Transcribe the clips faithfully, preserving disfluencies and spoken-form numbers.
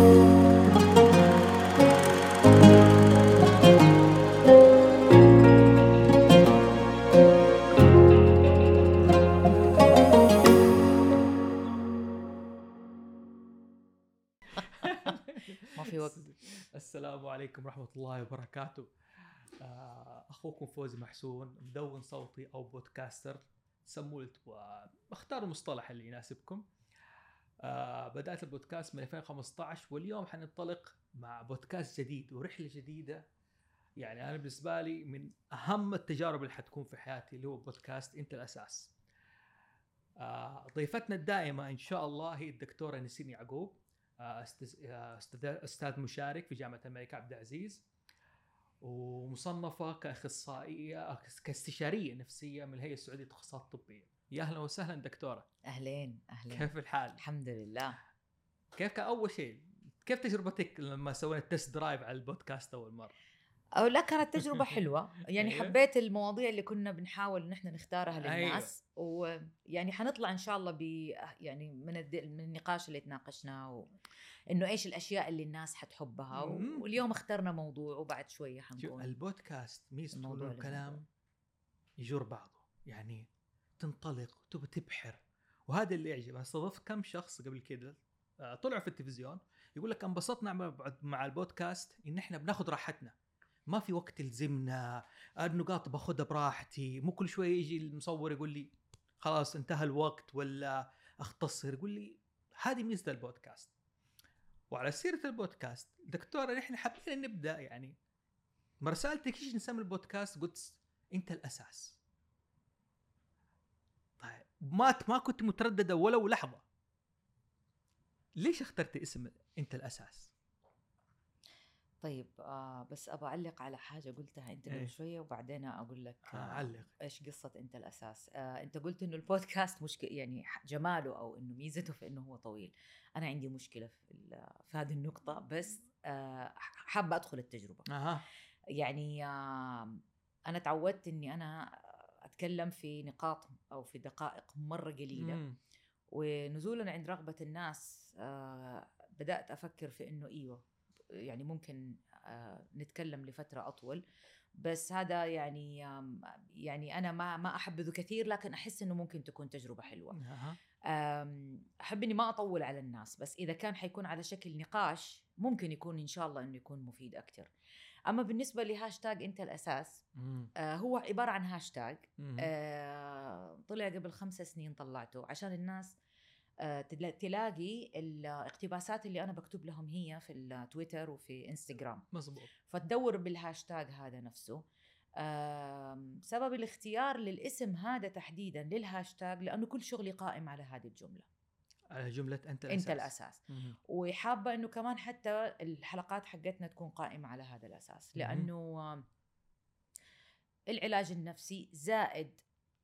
ما في وقت. السلام عليكم ورحمة الله وبركاته. أخوكم فوزي محسون، مدون صوتي أو بودكاستر، سموه واختاروا المصطلح اللي يناسبكم. آه بدأت البودكاست من ألفين وخمسة عشر، واليوم حننطلق مع بودكاست جديد ورحلة جديدة. يعني أنا بالنسبة لي من أهم التجارب اللي حتكون في حياتي اللي هو بودكاست أنت الأساس. آه ضيفتنا الدائمة إن شاء الله هي الدكتورة نسيم يعقوب، آه أستاذ مشارك في جامعة الملك عبد العزيز، ومصنفة كأخصائية كاستشارية نفسية من الهيئة السعودية للتخصصات الطبية. يا أهلا وسهلا دكتورة. أهلين أهلين. كيف الحال؟ الحمد لله. كيف كأول شيء كيف تجربتك لما سوينا تست درايف على البودكاست أول مرة؟ أو لا كانت تجربة حلوة يعني. حبيت المواضيع اللي كنا بنحاول نحن نختارها للناس. أيوة. ويعني حنطلع إن شاء الله ب يعني من من النقاش اللي تناقشناه، إنه إيش الأشياء اللي الناس حتحبها. واليوم اخترنا موضوع وبعد شوية حنقول البودكاست ميزته إنه الكلام يجر بعضه، يعني تنطلق وتبى تبحر، وهذا اللي يعجبني. استضفت كم شخص قبل كده طلعوا في التلفزيون يقول لك انبسطنا مع البودكاست إن إحنا بناخد راحتنا، ما في وقت يلزمنا، النقاط باخدها براحتي، مو كل شوية يجي المصور يقول لي خلاص انتهى الوقت ولا اختصر. يقول لي هذه ميزة البودكاست. وعلى سيرة البودكاست دكتورة، نحن حابين نبدأ يعني مرسالتك ايش نسمي البودكاست؟ قلت انت الأساس. طيب ما ما كنت مترددة ولو لحظة، ليش اخترت اسم انت الأساس؟ طيب آه بس أبغى أعلق على حاجة قلتها أنت من شوية وبعدين أقول لك آه آه إيش قصة أنت الأساس. آه أنت قلت إنه البودكاست مشكلة، يعني جماله أو إنه ميزته في إنه هو طويل. أنا عندي مشكلة في في هذه النقطة، بس آه حابة أدخل التجربة. آه. يعني آه أنا تعودت إني أنا أتكلم في نقاط أو في دقائق مرة قليلة. م. ونزولا عند رغبة الناس آه بدأت أفكر في إنه إيوه يعني ممكن نتكلم لفترة أطول، بس هذا يعني يعني أنا ما ما أحبذه كثير، لكن أحس إنه ممكن تكون تجربة حلوة. أحب إني ما أطول على الناس، بس إذا كان حيكون على شكل نقاش ممكن يكون إن شاء الله إنه يكون مفيد أكثر. أما بالنسبة لهاشتاج أنت الأساس، هو عبارة عن هاشتاج طلع قبل خمسة سنين، طلعته عشان الناس تلاقي الاقتباسات اللي أنا بكتب لهم هي في التويتر وفي إنستغرام. مزبوط. فتدور بالهاشتاج هذا نفسه. سبب الاختيار للاسم هذا تحديداً للهاشتاج لأنه كل شغلي قائم على هذه الجملة، على جملة أنت الأساس. أنت الأساس. م- وحابة أنه كمان حتى الحلقات حقتنا تكون قائمة على هذا الأساس، لأنه م- العلاج النفسي زائد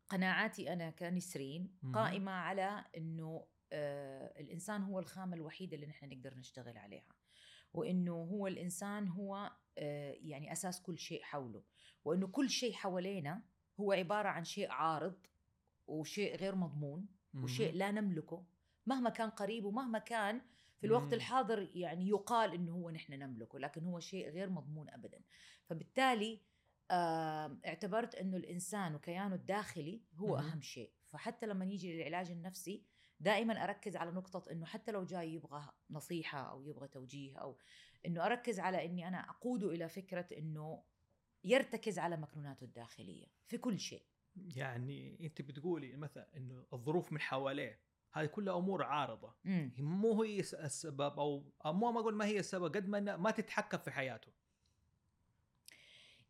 قناعاتي أنا كنسرين قائمة م- على أنه آه الإنسان هو الخامة الوحيدة اللي نحن نقدر نشتغل عليها، وإنه هو الإنسان هو آه يعني أساس كل شيء حوله، وإنه كل شيء حوالينا هو عبارة عن شيء عارض وشيء غير مضمون وشيء لا نملكه مهما كان قريب ومهما كان في الوقت الحاضر يعني يقال إنه هو نحن نملكه، لكن هو شيء غير مضمون أبدا. فبالتالي آه اعتبرت إنه الإنسان وكيانه الداخلي هو أهم شيء. فحتى لما يجي للعلاج النفسي دائما أركز على نقطة إنه حتى لو جاي يبغى نصيحة أو يبغى توجيه، أو إنه أركز على إني أنا أقوده إلى فكرة إنه يرتكز على مكنوناته الداخلية في كل شيء. يعني أنت بتقولي مثلا إنه الظروف من حواليه هذه كلها أمور عارضة، م. مو هي السبب، أو مو ما أقول ما هي السبب قد ما ما تتحكم في حياته.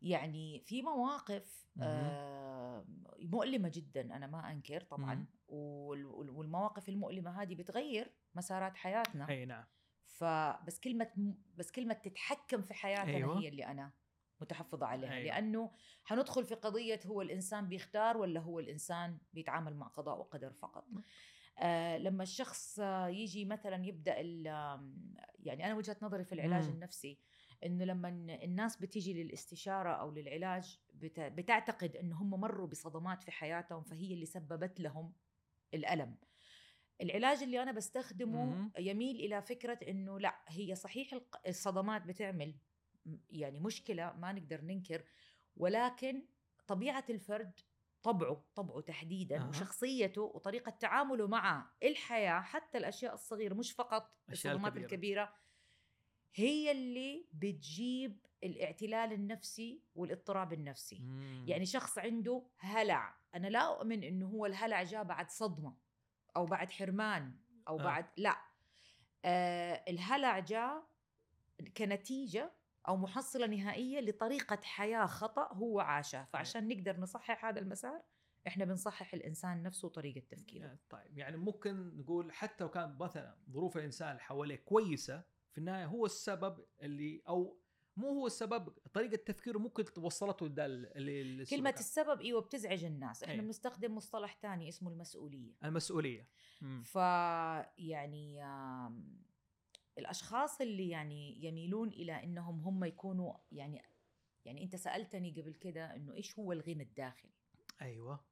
يعني في مواقف آه مؤلمة جدا، أنا ما أنكر طبعا. مم. والمواقف المؤلمة هذه بتغير مسارات حياتنا. أي نعم. فبس كلمة بس كلمة تتحكم في حياتنا. أيوة. هي اللي أنا متحفظة عليها. أيوة. لأنه هندخل في قضية هو الإنسان بيختار ولا هو الإنسان بيتعامل مع قضاء وقدر فقط. آه لما الشخص يجي مثلا يبدأ، يعني أنا وجهة نظري في العلاج مم. النفسي إنه لما الناس بتيجي للاستشارة أو للعلاج بتعتقد إنه هم مروا بصدمات في حياتهم فهي اللي سببت لهم الألم. العلاج اللي أنا بستخدمه مم. يميل إلى فكرة أنه لا، هي صحيح الصدمات بتعمل يعني مشكلة ما نقدر ننكر، ولكن طبيعة الفرد، طبعه طبعه تحديداً آه. وشخصيته وطريقة تعامله مع الحياة، حتى الأشياء الصغيرة مش فقط الصدمات الكبيرة. الكبيرة هي اللي بتجيب الاعتلال النفسي والاضطراب النفسي. مم. يعني شخص عنده هلع، أنا لا أؤمن أنه هو الهلع جاء بعد صدمة أو بعد حرمان أو آه. بعد لا آه الهلع جاء كنتيجة أو محصلة نهائية لطريقة حياة خطأ هو عاشها، فعشان نقدر نصحح هذا المسار إحنا بنصحح الإنسان نفسه وطريقة تفكيره. طيب يعني ممكن نقول حتى وكان مثلا ظروف الإنسان حواليه كويسة، في النهاية هو السبب اللي أو مو هو السبب، طريقة تفكيره ممكن توصلته ده اللي كلمة السبب إيوه بتزعج الناس. إحنا بنستخدم مصطلح تاني اسمه المسؤولية. المسؤولية فيعني الأشخاص اللي يعني يميلون إلى أنهم هم يكونوا يعني يعني أنت سألتني قبل كده أنه إيش هو الغنى الداخلي. أيوة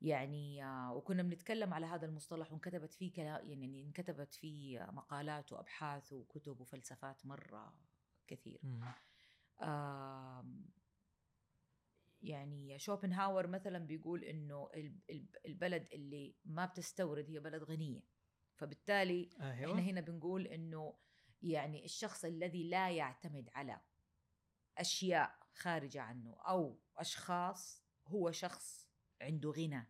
يعني وكنا بنتكلم على هذا المصطلح، وانكتبت فيه يعني انكتبت فيه مقالات وأبحاث وكتب وفلسفات مرة كثير. يعني شوبنهاور مثلا بيقول أنه البلد اللي ما بتستورد هي بلد غنية، فبالتالي آه احنا هنا بنقول انه يعني الشخص الذي لا يعتمد على اشياء خارجة عنه او اشخاص هو شخص عنده غنى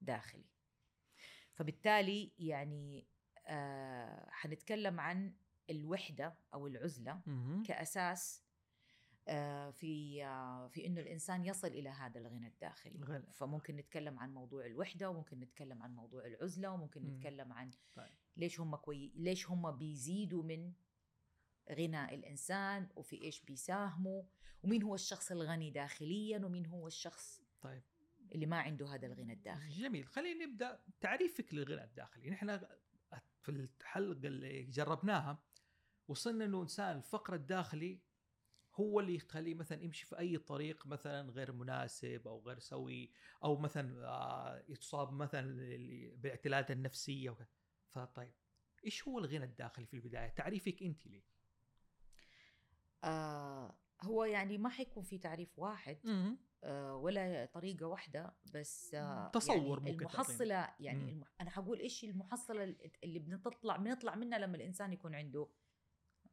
داخلي. فبالتالي يعني آه حنتكلم عن الوحدة او العزلة م- كأساس آه في آه في انه الانسان يصل الى هذا الغنى الداخلي غلق. فممكن نتكلم عن موضوع الوحده، وممكن نتكلم عن موضوع العزله، وممكن م. نتكلم عن طيب. ليش هم كوي... ليش هم بيزيدوا من غنى الانسان، وفي ايش بيساهموا، ومين هو الشخص الغني داخليا، ومين هو الشخص طيب اللي ما عنده هذا الغنى الداخلي. جميل، خلينا نبدا تعريفك للغنى الداخلي. نحن في الحلقه اللي جربناها وصلنا انه انسان الفقر الداخلي هو اللي يخليه مثلا يمشي في أي طريق مثلا غير مناسب أو غير سوي، أو مثلا يتصاب مثلا بالاعتلالات النفسية. فطيب إيش هو الغنى الداخلي في البداية؟ تعريفك أنت ليه؟ آه هو يعني ما حيكون في تعريف واحد آه ولا طريقة واحدة، بس آه تصور يعني المحصلة تعطيني. يعني مم. أنا حقول إيش المحصلة اللي بنطلع بنطلع منها لما الإنسان يكون عنده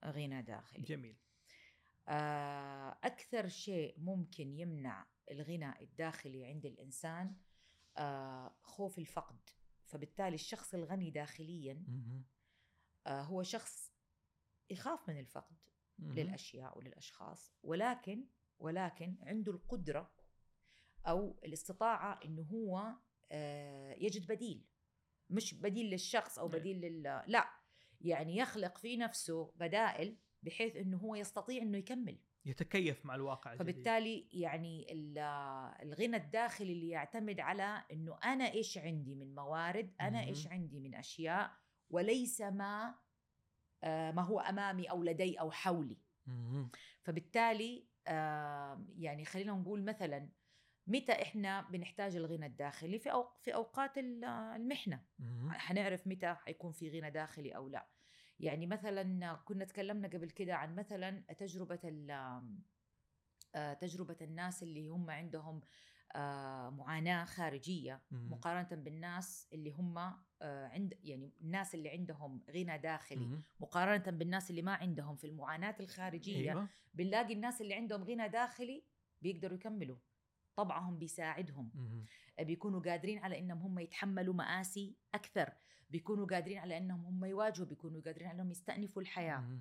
غنى داخلي. جميل. أكثر شيء ممكن يمنع الغنى الداخلي عند الإنسان خوف الفقد. فبالتالي الشخص الغني داخليا هو شخص يخاف من الفقد للأشياء وللأشخاص، ولكن ولكن عنده القدرة أو الاستطاعة إنه هو يجد بديل، مش بديل للشخص أو بديل لل لا يعني يخلق في نفسه بدائل بحيث أنه هو يستطيع أنه يكمل، يتكيف مع الواقع. فبالتالي جديد. يعني الغنى الداخلي اللي يعتمد على أنه أنا إيش عندي من موارد، أنا م-م. إيش عندي من أشياء، وليس ما آه ما هو أمامي أو لدي أو حولي. م-م. فبالتالي آه يعني خلينا نقول مثلا متى إحنا بنحتاج الغنى الداخلي؟ في, أو في أوقات المحنة م-م. هنعرف متى هيكون في غنى داخلي أو لا. يعني مثلا كنا تكلمنا قبل كده عن مثلا تجربة تجربة الناس اللي هم عندهم معاناة خارجية مقارنة بالناس اللي هم عند يعني الناس اللي عندهم غنى داخلي، مقارنة بالناس اللي ما عندهم في المعاناة الخارجية. بنلاقي الناس اللي عندهم غنى داخلي بيقدروا يكملوا، طبعهم بيساعدهم، بيكونوا قادرين على انهم هم يتحملوا مآسي اكثر، بيكونوا قادرين على انهم هم يواجهوا، بيكونوا قادرين على انهم يستأنفوا الحياة.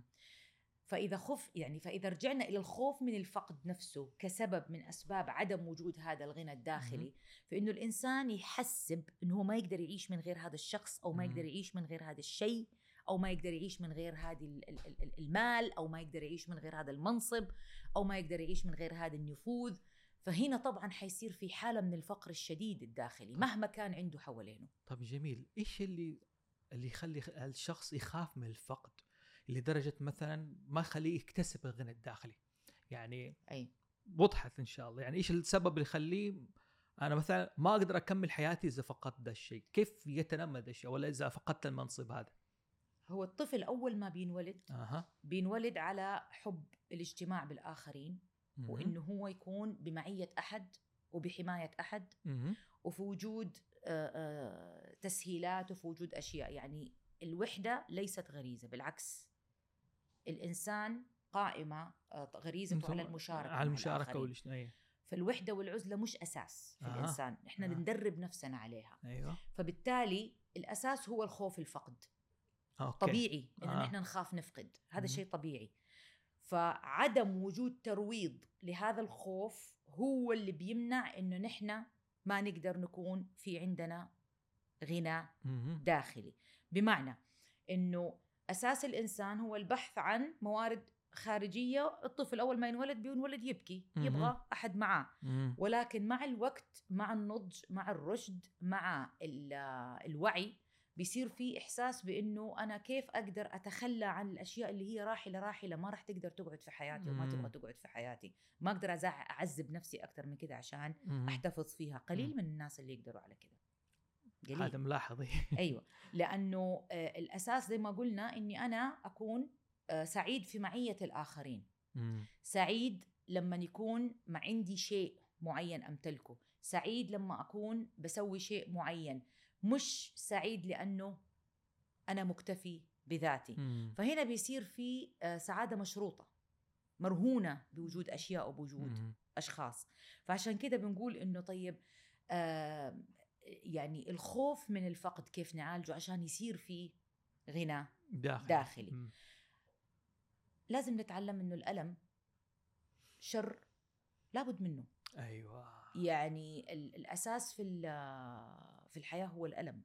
فاذا خف يعني فاذا رجعنا الى الخوف من الفقد نفسه كسبب من اسباب عدم وجود هذا الغنى الداخلي، فانه الانسان يحسب انه ما يقدر يعيش من غير هذا الشخص، او ما يقدر يعيش من غير هذا الشيء، او ما يقدر يعيش من غير هذه المال، او ما يقدر يعيش من غير هذا المنصب، او ما يقدر يعيش من غير هذا النفوذ. فهنا طبعاً حيصير في حالة من الفقر الشديد الداخلي. طب. مهما كان عنده حوالينه. طب جميل، إيش اللي اللي يخلي الشخص يخاف من الفقد لدرجة مثلاً ما خليه يكتسب الغنى الداخلي؟ يعني أي. وضحت إن شاء الله. يعني إيش السبب اللي يخليه أنا مثلا ما أقدر أكمل حياتي إذا فقدت ده الشيء. كيف يتنمى ده الشيء ولا إذا فقدت المنصب هذا؟ هو الطفل أول ما بينولد أه. بينولد على حب الاجتماع بالآخرين م-م. وإنه هو يكون بمعية أحد وبحماية أحد م-م. وفي وجود تسهيلات وفي وجود أشياء. يعني الوحدة ليست غريزة، بالعكس الإنسان قائمة غريزته على المشاركة على المشاركة والاجتماعية. فالوحدة والعزلة مش أساس في آه. الإنسان، إحنا آه. ندرب نفسنا عليها. أيوة. فبالتالي الأساس هو الخوف، الفقد. أوكي. طبيعي إن آه. إحنا نخاف نفقد، هذا شيء طبيعي. فعدم وجود ترويض لهذا الخوف هو اللي بيمنع إنه نحن ما نقدر نكون في عندنا غنى مم. داخلي. بمعنى إنه أساس الإنسان هو البحث عن موارد خارجية. الطفل أول ما ينولد بينولد يبكي، يبغى أحد معاه، ولكن مع الوقت مع النضج مع الرشد مع الوعي بيصير فيه إحساس بأنه أنا كيف أقدر أتخلى عن الأشياء اللي هي راحلة راحلة ما راح تقدر تقعد في حياتي وما تبغى تقعد في حياتي. ما أقدر أعذب نفسي أكتر من كده عشان أحتفظ فيها. قليل من الناس اللي يقدروا على كده، قليل. هذا ملاحظي. أيوة، لأنه الأساس زي ما قلنا أني أنا أكون سعيد في معية الآخرين، مم. سعيد لما يكون ما عندي شيء معين أمتلكه، سعيد لما أكون بسوي شيء معين، مش سعيد لأنه أنا مكتفي بذاتي. مم. فهنا بيصير في سعادة مشروطة مرهونة بوجود أشياء وبوجود مم. أشخاص. فعشان كده بنقول إنه طيب آه يعني الخوف من الفقد كيف نعالجه عشان يصير في غنى داخل. داخلي مم. لازم نتعلم إنه الألم شر لابد منه. أيوة. يعني الأساس في في الحياة هو الألم.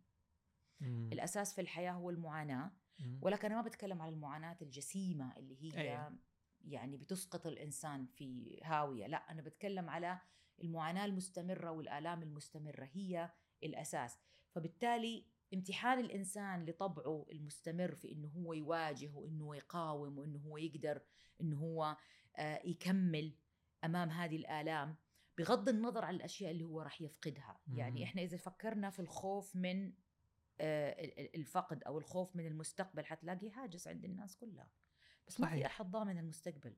مم. الأساس في الحياة هو المعاناة، مم. ولكن أنا ما بتكلم على المعاناة الجسيمة اللي هي أيوة. يعني بتسقط الإنسان في هاوية، لا، أنا بتكلم على المعاناة المستمرة والآلام المستمرة هي الأساس. فبالتالي امتحان الإنسان لطبعه المستمر في إنه هو يواجه وإنه يقاوم وإنه هو يقدر إنه هو يكمل أمام هذه الآلام، بغض النظر عن الأشياء اللي هو راح يفقدها. مم. يعني إحنا إذا فكرنا في الخوف من الفقد أو الخوف من المستقبل حتلاقي هاجس عند الناس كلها، بس صحيح. ما في أحد ضامن المستقبل.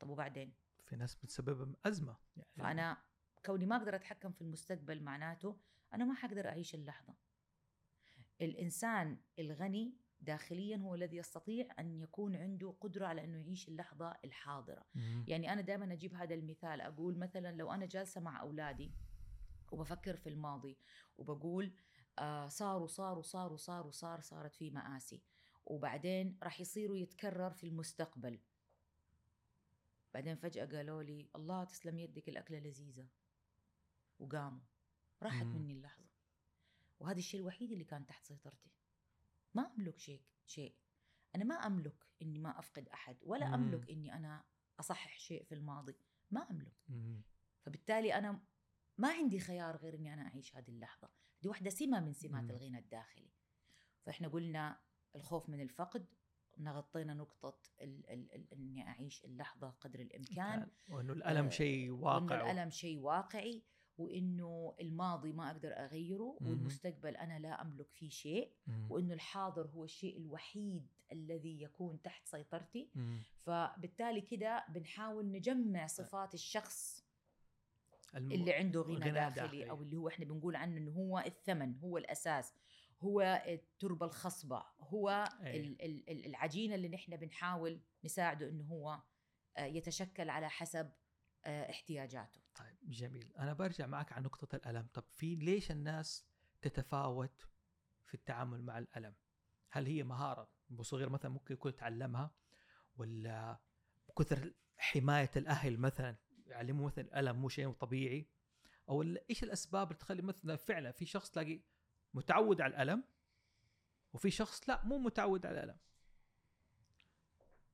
طب وبعدين في ناس بتسبب أزمة يعني. فأنا كوني ما أقدر أتحكم في المستقبل معناته أنا ما حقدر أعيش اللحظة. الإنسان الغني داخليا هو الذي يستطيع أن يكون عنده قدرة على أنه يعيش اللحظة الحاضرة. مم. يعني أنا دائما أجيب هذا المثال، أقول مثلا لو أنا جالسة مع أولادي وبفكر في الماضي وبقول آه صاروا صاروا صاروا صاروا صار صارت في مآسي وبعدين راح يصيروا يتكرر في المستقبل، بعدين فجأة قالوا لي الله تسلم يدك الأكلة لذيذة وقاموا، راحت مم. مني اللحظة، وهذا الشيء الوحيد اللي كان تحت سيطرتي. ما أملك شيء شيء أنا ما أملك إني ما أفقد أحد، ولا مم. أملك إني أنا أصحح شيء في الماضي، ما أملك. مم. فبالتالي أنا ما عندي خيار غير إني أنا أعيش هذه اللحظة. دي واحدة سمة من سمات مم. الغنى الداخلي. فإحنا قلنا الخوف من الفقد، نغطينا نقطة إني أعيش اللحظة قدر الإمكان، وإنه الألم آه شيء واقعي، وإنه الألم شيء واقعي، وإنه الماضي ما أقدر أغيره، والمستقبل أنا لا أملك فيه شيء، وإنه الحاضر هو الشيء الوحيد الذي يكون تحت سيطرتي. فبالتالي كده بنحاول نجمع صفات الشخص الم... اللي عنده غنى داخلي, داخلي أو اللي هو إحنا بنقول عنه إنه هو الثمن، هو الأساس، هو التربة الخصبة، هو أيه. العجينة اللي نحن بنحاول نساعده إنه هو يتشكل على حسب احتياجاته. طيب جميل، أنا برجع معك على نقطة الألم. طب في ليش الناس تتفاوت في التعامل مع الألم؟ هل هي مهارة بصغير مثلا ممكن يكون تعلمها، ولا بكثر حماية الأهل مثلا يعلموا مثلا الألم مو شيء طبيعي، أو إيش الأسباب اللي تخلي مثلا فعلا في شخص تلاقي متعود على الألم وفي شخص لا مو متعود على الألم؟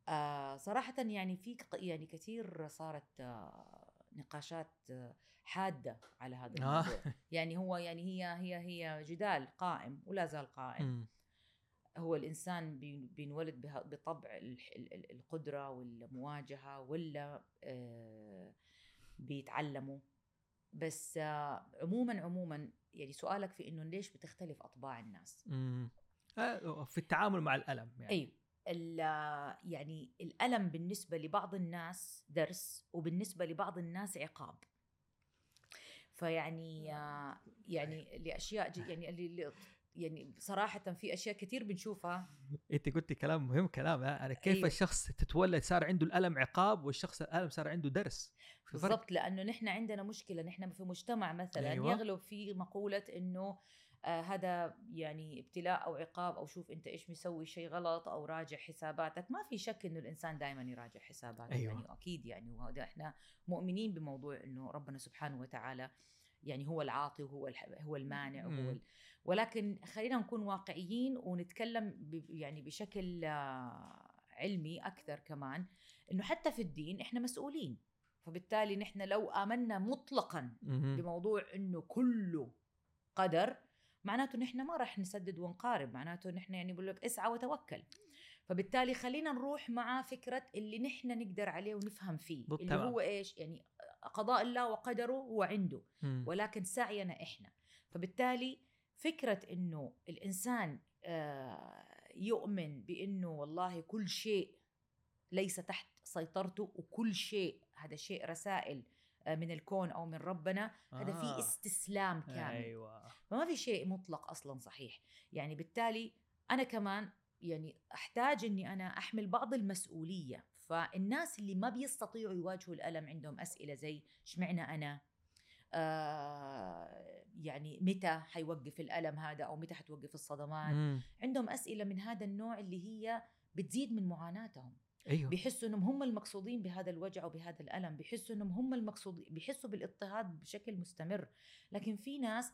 آه صراحة يعني في يعني كثير صارت آه نقاشات آه حادة على هذا الموضوع. آه. يعني هو يعني هي هي هي جدال قائم ولا زال قائم. م. هو الإنسان بينولد بطبع القدرة والمواجهة، ولا آه بيتعلموا بس عموما عموما يعني سؤالك في انه ليش بتختلف اطباع الناس امم في التعامل مع الالم يعني اي يعني الالم بالنسبه لبعض الناس درس وبالنسبه لبعض الناس عقاب. فيعني يعني لاشياء يعني اللي يعني صراحه في اشياء كثير بنشوفها. انت قلتي كلام مهم كلام انا كيف أيوه. الشخص تتولد صار عنده الالم عقاب والشخص الالم صار عنده درس بالضبط. لانه نحن عندنا مشكله نحن في مجتمع مثلا أيوه. يغلب في مقوله انه آه هذا يعني ابتلاء او عقاب او شوف انت ايش مسوي شيء غلط او راجع حساباتك. ما في شك انه الانسان دائما يراجع حساباته أيوه. يعني اكيد يعني وهذا احنا مؤمنين بموضوع انه ربنا سبحانه وتعالى يعني هو العاطي وهو هو المانع وهو ال... ولكن خلينا نكون واقعيين ونتكلم ب... يعني بشكل علمي اكثر كمان انه حتى في الدين احنا مسؤولين. فبالتالي نحن لو آمنا مطلقا بموضوع انه كله قدر معناته نحن ما راح نسدد ونقارب معناته نحن يعني بقول لك اسعى وتوكل. فبالتالي خلينا نروح مع فكرة اللي نحن نقدر عليه ونفهم فيه اللي هو إيش يعني قضاء الله وقدره هو عنده م. ولكن سعينا إحنا. فبالتالي فكرة إنه الإنسان يؤمن بإنه والله كل شيء ليس تحت سيطرته وكل شيء هذا شيء رسائل من الكون أو من ربنا هذا آه. فيه استسلام كامل أيوة. فما في شيء مطلق أصلا صحيح يعني. بالتالي أنا كمان يعني أحتاج أني أنا أحمل بعض المسؤولية. فالناس اللي ما بيستطيعوا يواجهوا الألم عندهم أسئلة زي شمعنا أنا آه يعني متى حيوقف الألم هذا أو متى حتوقف الصدمات مم. عندهم أسئلة من هذا النوع اللي هي بتزيد من معاناتهم أيوه. بيحسوا أنهم هم المقصودين بهذا الوجع وبهذا الألم بيحسوا أنهم هم المقصودين بيحسوا بالاضطهاد بشكل مستمر. لكن في ناس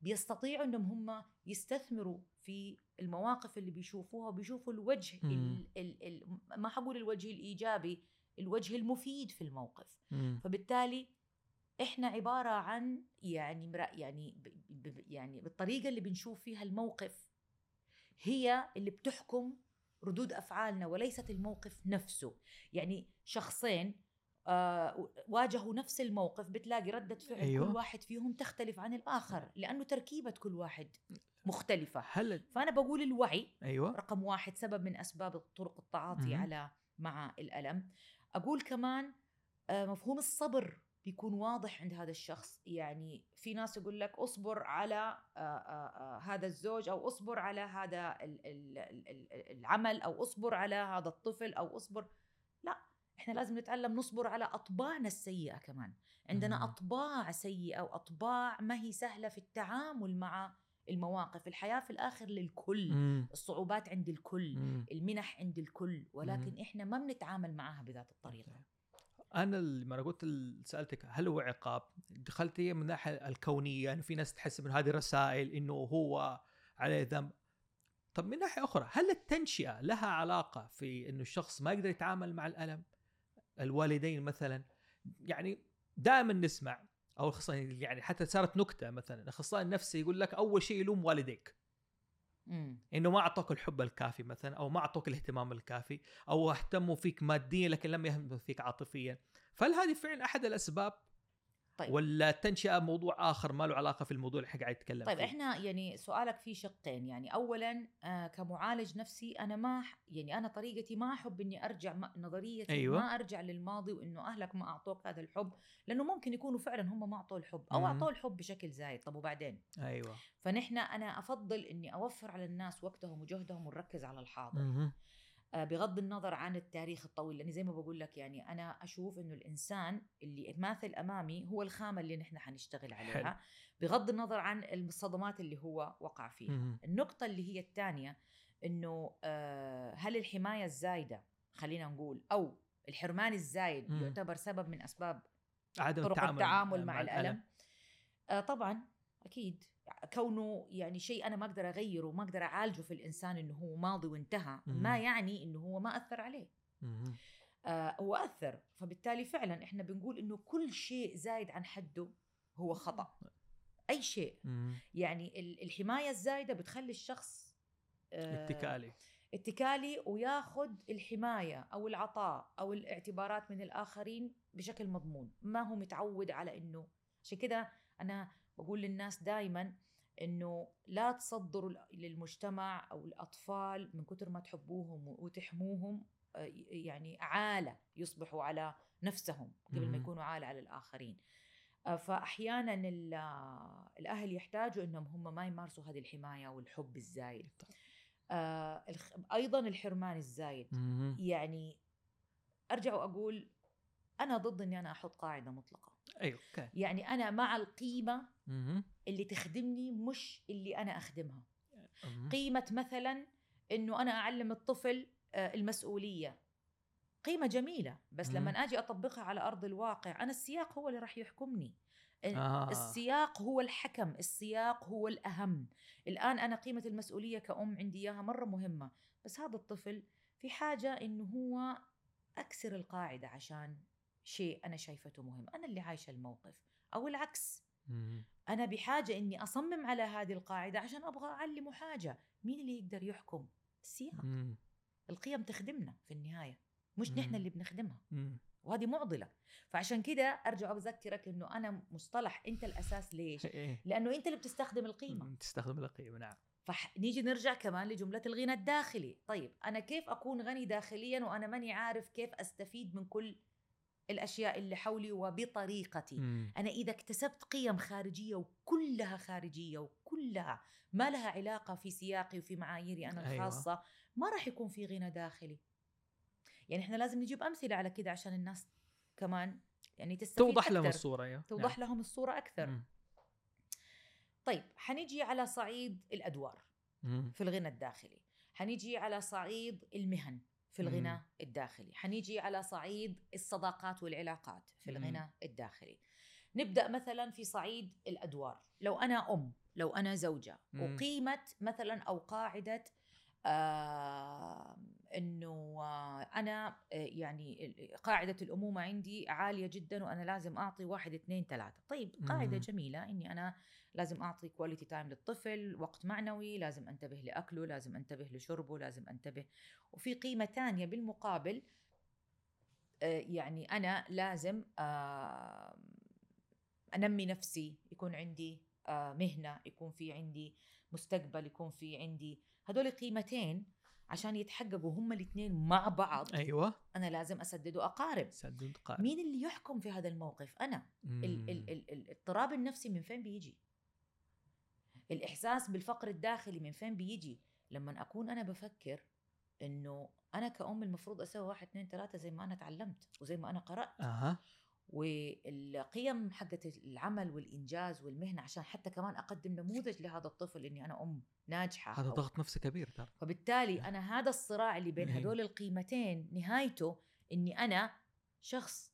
بيستطيعوا أنهم هم يستثمروا في المواقف اللي بيشوفوها وبيشوفوا الوجه ال ال ال ما حقول الوجه الإيجابي الوجه المفيد في الموقف مم. فبالتالي إحنا عبارة عن يعني يعني يعني بالطريقة اللي بنشوف فيها الموقف هي اللي بتحكم ردود أفعالنا وليست الموقف نفسه. يعني شخصين آه واجهوا نفس الموقف بتلاقي ردة فعل أيوه. كل واحد فيهم تختلف عن الآخر لأنه تركيبة كل واحد مختلفة. هل... فأنا بقول الوعي أيوه. رقم واحد سبب من أسباب طرق التعاطي م- على مع الألم. أقول كمان آه مفهوم الصبر بيكون واضح عند هذا الشخص. يعني في ناس يقول لك أصبر على آآ آآ هذا الزوج أو أصبر على هذا العمل أو أصبر على هذا الطفل أو أصبر. لا إحنا لازم نتعلم نصبر على أطباعنا السيئة كمان. عندنا أطباع سيئة وأطباع ما هي سهلة في التعامل مع المواقف. الحياة في الآخر للكل مم. الصعوبات عند الكل مم. المنح عند الكل ولكن مم. إحنا ما بنتعامل معها بذات الطريقة. أنا لما قلت سألتك هل هو عقاب دخلتي من ناحية الكونية يعني في ناس تحس من هذه الرسائل إنه هو عليه ذنب. طب من ناحية أخرى هل التنشئة لها علاقة في إنه الشخص ما يقدر يتعامل مع الألم؟ الوالدين مثلا يعني دائما نسمع أو خصوصا يعني حتى صارت نكتة مثلا أخصائي النفسي يقول لك أول شيء يلوم والديك مم. إنه ما أعطوك الحب الكافي مثلا أو ما أعطوك الاهتمام الكافي أو اهتموا فيك ماديا لكن لم يهتموا فيك عاطفيا. فهل هذه فعلا أحد الأسباب؟ طيب. ولا تنشئة موضوع آخر ما له علاقة في الموضوع اللي إحنا قاعد نتكلم طيب فيه؟ إحنا يعني سؤالك فيه شقين. يعني أولا آه كمعالج نفسي أنا ما يعني أنا طريقتي ما أحب إني أرجع نظرية أيوة. ما أرجع للماضي وإنه أهلك ما أعطوك هذا الحب لأنه ممكن يكونوا فعلا هم ما أعطوا الحب أو أعطوا الحب بشكل زايد. طب وبعدين أيوة. فنحن أنا أفضل إني أوفر على الناس وقتهم وجهدهم ونركز على الحاضر مم. بغض النظر عن التاريخ الطويل. لأني زي ما بقول لك يعني أنا أشوف إنه الإنسان اللي يتماثل أمامي هو الخامة اللي نحن حنشتغل عليها حل. بغض النظر عن الصدمات اللي هو وقع فيها م- النقطة اللي هي الثانية إنه آه هل الحماية الزايدة خلينا نقول أو الحرمان الزايد م- يعتبر سبب من أسباب عدم طرق التعامل, التعامل مع, مع الألم, الألم. آه طبعا أكيد كونه يعني شيء أنا ما أقدر أغيره وما أقدر أعالجه في الإنسان إنه هو ماضي وانتهى م- ما يعني إنه هو ما أثر عليه م- آه هو أثر. فبالتالي فعلا إحنا بنقول إنه كل شيء زايد عن حده هو خطأ أي شيء م- يعني الحماية الزايدة بتخلي الشخص آه اتكالي اتكالي وياخد الحماية أو العطاء أو الاعتبارات من الآخرين بشكل مضمون. ما هو متعود على إنه عشان كده أنا بقول للناس دايما إنه لا تصدروا للمجتمع أو الأطفال من كتر ما تحبوهم وتحموهم يعني عالة يصبحوا على نفسهم قبل ما يكونوا عالة على الآخرين. فأحيانا الأهل يحتاجوا إنهم هم ما يمارسوا هذه الحماية والحب الزايد. آه أيضا الحرمان الزايد. يعني أرجع وأقول أنا ضد إني أنا أحط قاعدة مطلقة. أيوة. يعني أنا مع القيمة اللي تخدمني مش اللي أنا أخدمها. قيمة مثلا إنه أنا أعلم الطفل المسؤولية قيمة جميلة، بس لما أجي أطبقها على أرض الواقع أنا السياق هو اللي راح يحكمني. آه. السياق هو الحكم، السياق هو الأهم. الآن أنا قيمة المسؤولية كأم عندي إياها مرة مهمة، بس هذا الطفل في حاجة إنه هو أكسر القاعدة عشان شيء أنا شايفته مهم، أنا اللي عايشة الموقف، أو العكس. مم. أنا بحاجة إني أصمم على هذه القاعدة عشان أبغى أعلمه حاجة. مين اللي يقدر يحكم؟ السياق. مم. القيم تخدمنا في النهاية، مش مم. نحن اللي بنخدمها. مم. وهذه معضلة. فعشان كده أرجع أذكرك إنه أنا مصطلح أنت الأساس ليش؟ لأنه أنت اللي بتستخدم القيمة. تستخدم القيمة، نعم. فنيجي نرجع كمان لجملة الغنى الداخلي. طيب أنا كيف أكون غني داخليا وأنا ماني عارف كيف أستفيد من كل الأشياء اللي حولي وبطريقتي؟ مم. أنا إذا اكتسبت قيم خارجية وكلها خارجية وكلها ما لها علاقة في سياقي وفي معاييري أنا الخاصة، أيوة. ما راح يكون في غنى داخلي. يعني إحنا لازم نجيب أمثلة على كده عشان الناس كمان يعني تستفيد توضح أكثر. لهم الصورة يا. توضح يعني. لهم الصورة أكثر. مم. طيب حنيجي على صعيد الأدوار. مم. في الغنى الداخلي. حنيجي على صعيد المهن في الغنى مم. الداخلي. حنيجي على صعيد الصداقات والعلاقات في مم. الغنى الداخلي. نبدأ مثلا في صعيد الأدوار. لو أنا أم، لو أنا زوجة، مم. وقيمة مثلا أو قاعدة آه إنه آه أنا يعني قاعدة الأمومة عندي عالية جدا وأنا لازم أعطي واحد اثنين ثلاثة. طيب قاعدة مم. جميلة إني أنا لازم أعطي كواليتي تايم للطفل، وقت معنوي، لازم أنتبه لأكله، لازم أنتبه لشربه، لازم أنتبه. وفي قيمة تانية بالمقابل آه يعني أنا لازم آه أنمي نفسي، يكون عندي آه مهنة، يكون في عندي مستقبل، يكون في عندي. هدول قيمتين عشان يتحققوا هما الاثنين مع بعض، أيوة. أنا لازم أسدد وأقارب. سدد قارب. مين اللي يحكم في هذا الموقف؟ أنا. ال- ال- ال- الاضطراب النفسي من فين بيجي؟ الإحساس بالفقر الداخلي من فين بيجي؟ لما أكون أنا بفكر إنه أنا كأم المفروض أسوي واحد اثنين ثلاثة زي ما أنا تعلمت وزي ما أنا قرأت. أه. والقيم حقة العمل والإنجاز والمهنة عشان حتى كمان أقدم نموذج لهذا الطفل إني أنا أم ناجحة. هذا ضغط نفسي كبير ترى. فبالتالي أنا هذا الصراع اللي بين هذول القيمتين نهايته إني أنا شخص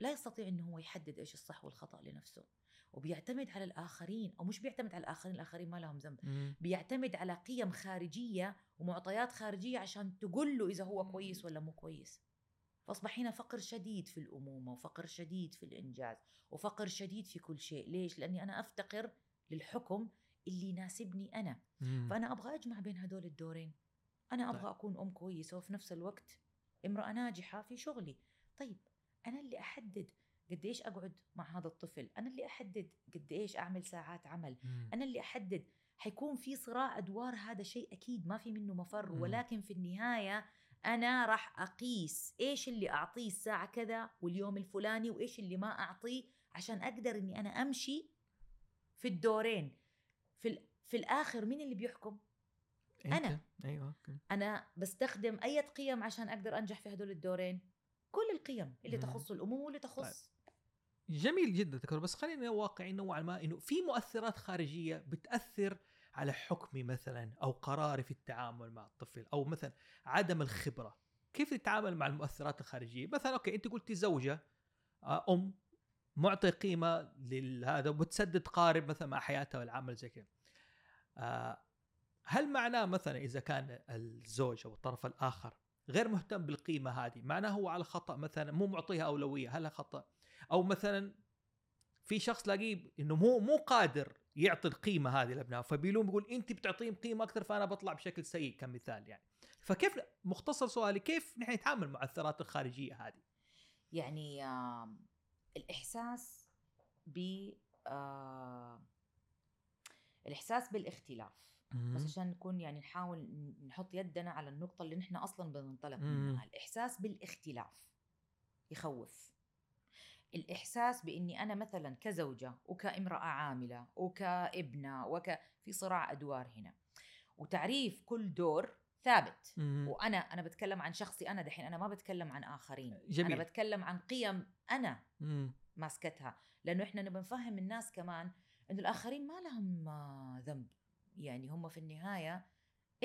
لا يستطيع إنه هو يحدد إيش الصح والخطأ لنفسه، وبيعتمد على الآخرين، أو مش بيعتمد على الآخرين، الآخرين ما لهم ذنب، بيعتمد على قيم خارجية ومعطيات خارجية عشان تقول له إذا هو كويس ولا مو كويس. فأصبح هنا فقر شديد في الأمومة، وفقر شديد في الإنجاز، وفقر شديد في كل شيء. ليش؟ لأني أنا أفتقر للحكم اللي يناسبني أنا. مم. فأنا أبغى أجمع بين هدول الدورين. أنا أبغى طيب. أكون أم كويسة وفي نفس الوقت امرأة ناجحة في شغلي. طيب أنا اللي أحدد قد إيش أقعد مع هذا الطفل، أنا اللي أحدد قد إيش أعمل ساعات عمل، مم. أنا اللي أحدد. حيكون في صراع أدوار، هذا شيء أكيد ما في منه مفر، مم. ولكن في النهاية أنا راح أقيس إيش اللي أعطيه الساعة كذا واليوم الفلاني، وإيش اللي ما أعطيه، عشان أقدر أني أنا أمشي في الدورين. في, في الآخر مين اللي بيحكم؟ أنا. أيوة. أنا بستخدم أي قيم عشان أقدر أنجح في هدول الدورين؟ كل القيم اللي تخص الأمومة واللي تخص. طيب. جميل جدا تذكر، بس خلينا واقعين نوعا ما إنه في مؤثرات خارجية بتأثر على حكمي مثلا أو قراري في التعامل مع الطفل، أو مثلا عدم الخبرة. كيف تتعامل مع المؤثرات الخارجية؟ مثلا أوكي أنت قلتي زوجة أم معطي قيمة لهذا وبتسدد قارب مثلا مع حياتها والعمل زي كذا، هل معناه مثلا إذا كان الزوج أو الطرف الآخر غير مهتم بالقيمة هذه معناه هو على خطأ؟ مثلا مو معطيها أولوية، هل خطأ؟ أو مثلا في شخص لاقيه إنه مو مو قادر يعطي القيمة هذه لابنها، فبيلوم بيقول أنت بتعطيهم قيمة أكثر فأنا بطلع بشكل سيء كمثال يعني. فكيف، مختصر سؤالي، كيف نحن نتعامل مع الثرات الخارجية هذه؟ يعني الإحساس آه الإحساس بالاختلاف. مم. بس عشان نكون يعني نحاول نحط يدنا على النقطة اللي نحن أصلاً بننطلق منها. الإحساس بالاختلاف يخوف. الإحساس بإني أنا مثلاً كزوجة وكامرأة عاملة وكابنة وك في صراع أدوار هنا، وتعريف كل دور ثابت. مم. وأنا أنا بتكلم عن شخصي أنا دحين، أنا ما بتكلم عن آخرين. جميل. أنا بتكلم عن قيم أنا مم. ماسكتها، لأنه إحنا نبي نفهم الناس كمان إنه الآخرين ما لهم ذنب، يعني هم في النهاية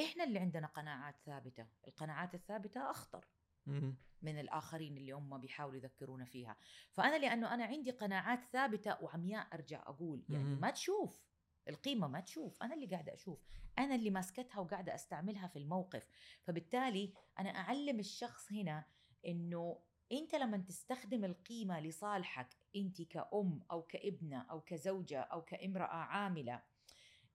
إحنا اللي عندنا قناعات ثابتة. القناعات الثابتة أخطر مم. من الآخرين اللي هم بيحاولوا يذكرونا فيها. فأنا لأنه أنا عندي قناعات ثابتة وعمياء أرجع أقول يعني مم. ما تشوف القيمة، ما تشوف، أنا اللي قاعدة أشوف، أنا اللي ماسكتها وقاعدة أستعملها في الموقف. فبالتالي أنا أعلم الشخص هنا إنه أنت لما تستخدم القيمة لصالحك أنت كأم أو كابنة أو كزوجة أو كامرأة عاملة،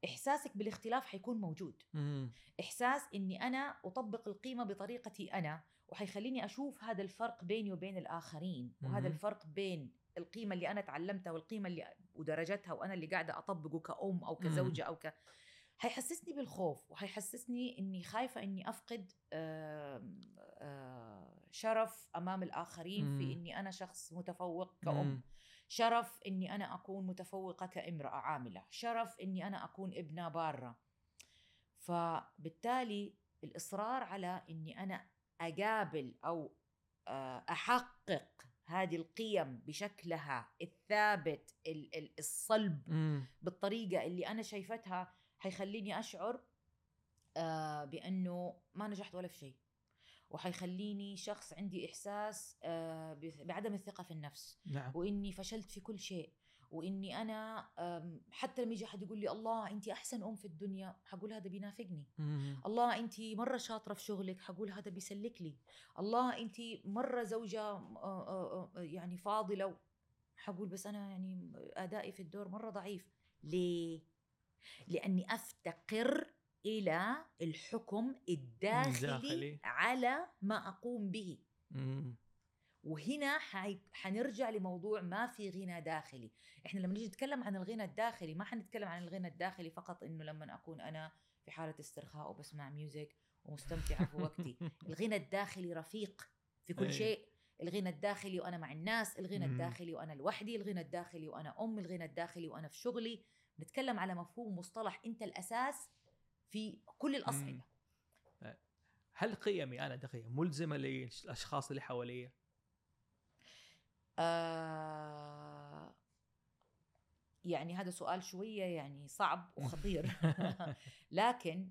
إحساسك بالاختلاف حيكون موجود. مم. إحساس أني أنا أطبق القيمة بطريقتي أنا، وحيخليني أشوف هذا الفرق بيني وبين الآخرين، وهذا مم. الفرق بين القيمة اللي أنا تعلمتها والقيمة اللي ودرجتها وأنا اللي قاعدة أطبقه كأم أو كزوجة مم. أو ك... هيحسسني بالخوف، وهيحسسني أني خايفة أني أفقد آآ آآ شرف أمام الآخرين مم. في أني أنا شخص متفوق كأم، مم. شرف أني أنا أكون متفوقة كامرأة عاملة، شرف أني أنا أكون ابنة بارة. فبالتالي الإصرار على أني أنا أقابل أو أحقق هذه القيم بشكلها الثابت الصلب مم. بالطريقة اللي أنا شايفتها، هيخليني أشعر بأنه ما نجحت ولا في شيء، وحيخليني شخص عندي إحساس بعدم الثقة في النفس. نعم. وإني فشلت في كل شيء، وإني أنا حتى لما يجي حد يقول لي الله أنت أحسن أم في الدنيا، حقول هذا بينافقني. مم. الله أنت مرة شاطرة في شغلك، حقول هذا بيسلك لي. الله أنت مرة زوجة يعني فاضلة، حقول بس أنا يعني أدائي في الدور مرة ضعيف. ليه؟ لأني أفتقر إلى الحكم الداخلي على ما أقوم به. مم. وهنا حنرجع لموضوع ما في غنى داخلي. إحنا لما نيجي نتكلم عن الغنى الداخلي، ما حنتكلم عن الغنى الداخلي فقط إنه لما أكون أنا في حالة استرخاء وبسمع ميوزك ومستمتعة في وقتي. الغنى الداخلي رفيق في كل أي. شيء. الغنى الداخلي وأنا مع الناس، الغنى مم. الداخلي وأنا لوحدي، الغنى الداخلي وأنا أم، الغنى الداخلي وأنا في شغلي. نتكلم على مفهوم مصطلح أنت الأساس في كل الأصعدة. هل قيمي أنا دقيقة ملزمة للأشخاص اللي حواليا؟ آه يعني هذا سؤال شوية يعني صعب وخطير. لكن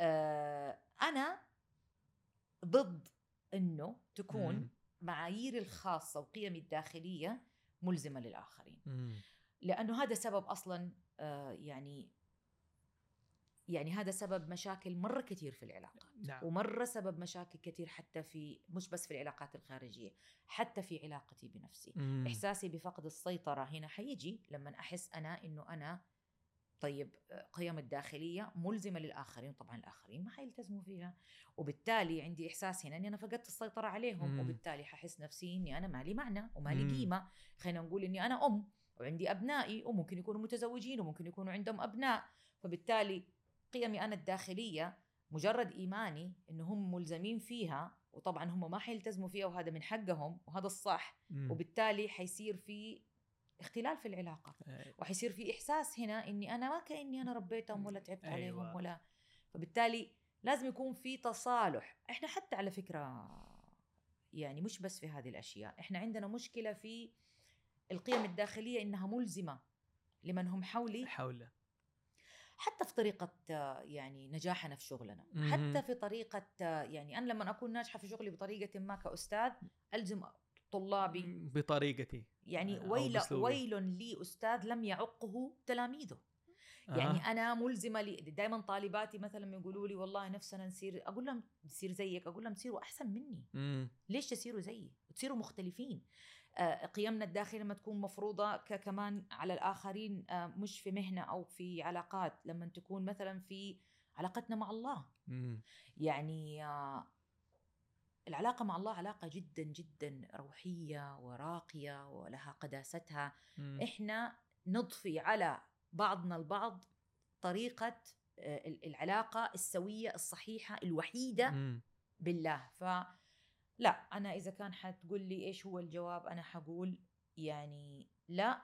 آه أنا ضد أنه تكون معاييري الخاصة وقيمي الداخلية ملزمة للآخرين، لأنه هذا سبب أصلاً آه يعني يعني هذا سبب مشاكل مرة كتير في العلاقات. نعم. ومرة سبب مشاكل كتير حتى في مش بس في العلاقات الخارجية، حتى في علاقتي بنفسي. مم. إحساسي بفقد السيطرة هنا حيجي لما أحس أنا إنه أنا طيب قيم الداخلية ملزمة للآخرين، طبعا الآخرين ما حيلتزموا فيها، وبالتالي عندي إحساس هنا أني أنا فقدت السيطرة عليهم. مم. وبالتالي ححس نفسي أني أنا مالي معنى ومالي قيمة. خلينا نقول أني أنا أم وعندي أبنائي، وممكن يكونوا متزوجين وممكن يكونوا عندهم أبناء، فبالتالي قيمي أنا الداخلية مجرد إيماني إنه هم ملزمين فيها، وطبعاً هم ما حيلتزموا فيها وهذا من حقهم وهذا الصح. مم. وبالتالي حيصير في اختلال في العلاقة، أيوة. وحيصير في إحساس هنا إني أنا ما كأني أنا ربيتهم ولا تعبت أيوة. عليهم ولا، فبالتالي لازم يكون في تصالح. إحنا حتى على فكرة يعني مش بس في هذه الأشياء، إحنا عندنا مشكلة في القيم الداخلية إنها ملزمة لمن هم حولي حوله، حتى في طريقة يعني نجاحنا في شغلنا، مم. حتى في طريقة يعني أنا لما أكون ناجحة في شغلي بطريقة ما كأستاذ ألزم طلابي بطريقتي، يعني ويل, ويل لي أستاذ لم يعقه تلاميذه. آه. يعني أنا ملزمة لي دائما. طالباتي مثلا يقولوا لي والله نفسنا نصير، أقول لهم تصير زيك، أقول لهم تصيروا أحسن مني. مم. ليش تصيروا زيي؟ تصيروا مختلفين. قيمنا الداخلية لما تكون مفروضة كمان على الآخرين، مش في مهنة أو في علاقات، لما تكون مثلا في علاقتنا مع الله. مم. يعني العلاقة مع الله علاقة جدا جدا روحية وراقية ولها قداستها. مم. إحنا نضفي على بعضنا البعض طريقة العلاقة السوية الصحيحة الوحيدة م. بالله. فلا أنا إذا كان حتقول لي إيش هو الجواب أنا حقول يعني لا،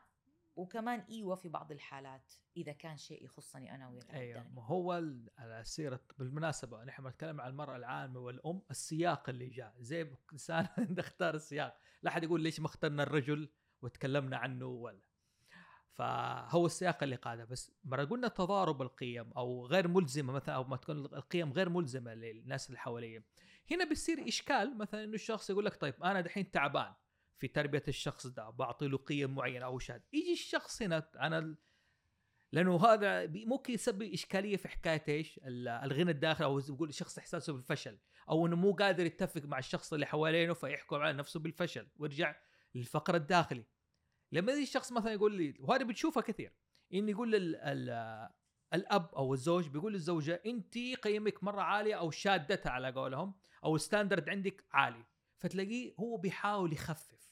وكمان إيوة في بعض الحالات إذا كان شيء يخصني أنا ويا غير أيوة. الداني. هو على سيرة بالمناسبة نحن نتكلم عن المرأة العامة والأم، السياق اللي جاء زي إنسان نختار السياق، لا أحد يقول ليش ما اخترنا الرجل وتكلمنا عنه ولا، فهو السياق اللي قاعده. بس مرة قلنا تضارب القيم أو غير ملزمة مثلا، أو ما تكون القيم غير ملزمة للناس اللي حواليه، هنا بيصير إشكال مثلا إنه الشخص يقول لك طيب أنا دحين تعبان في تربية الشخص ده بعطي له قيم معينة أو شاد، يجي الشخص هنا أنا لأنه هذا ممكن يسبب إشكالية في حكاية إيش الغنى الداخلي، أو يقول الشخص إحساسه بالفشل أو إنه مو قادر يتفق مع الشخص اللي حوالينه فيحكم على نفسه بالفشل ويرجع للفقر الداخلي. لما يجي الشخص مثلا يقول لي، وهذا بتشوفه كثير، إن يقول ال ال الأب أو الزوج بيقول للزوجة أنت قيمك مرة عالية أو شادتها على قولهم أو الستاندرد عندك عالي، فتلاقيه هو بيحاول يخفف.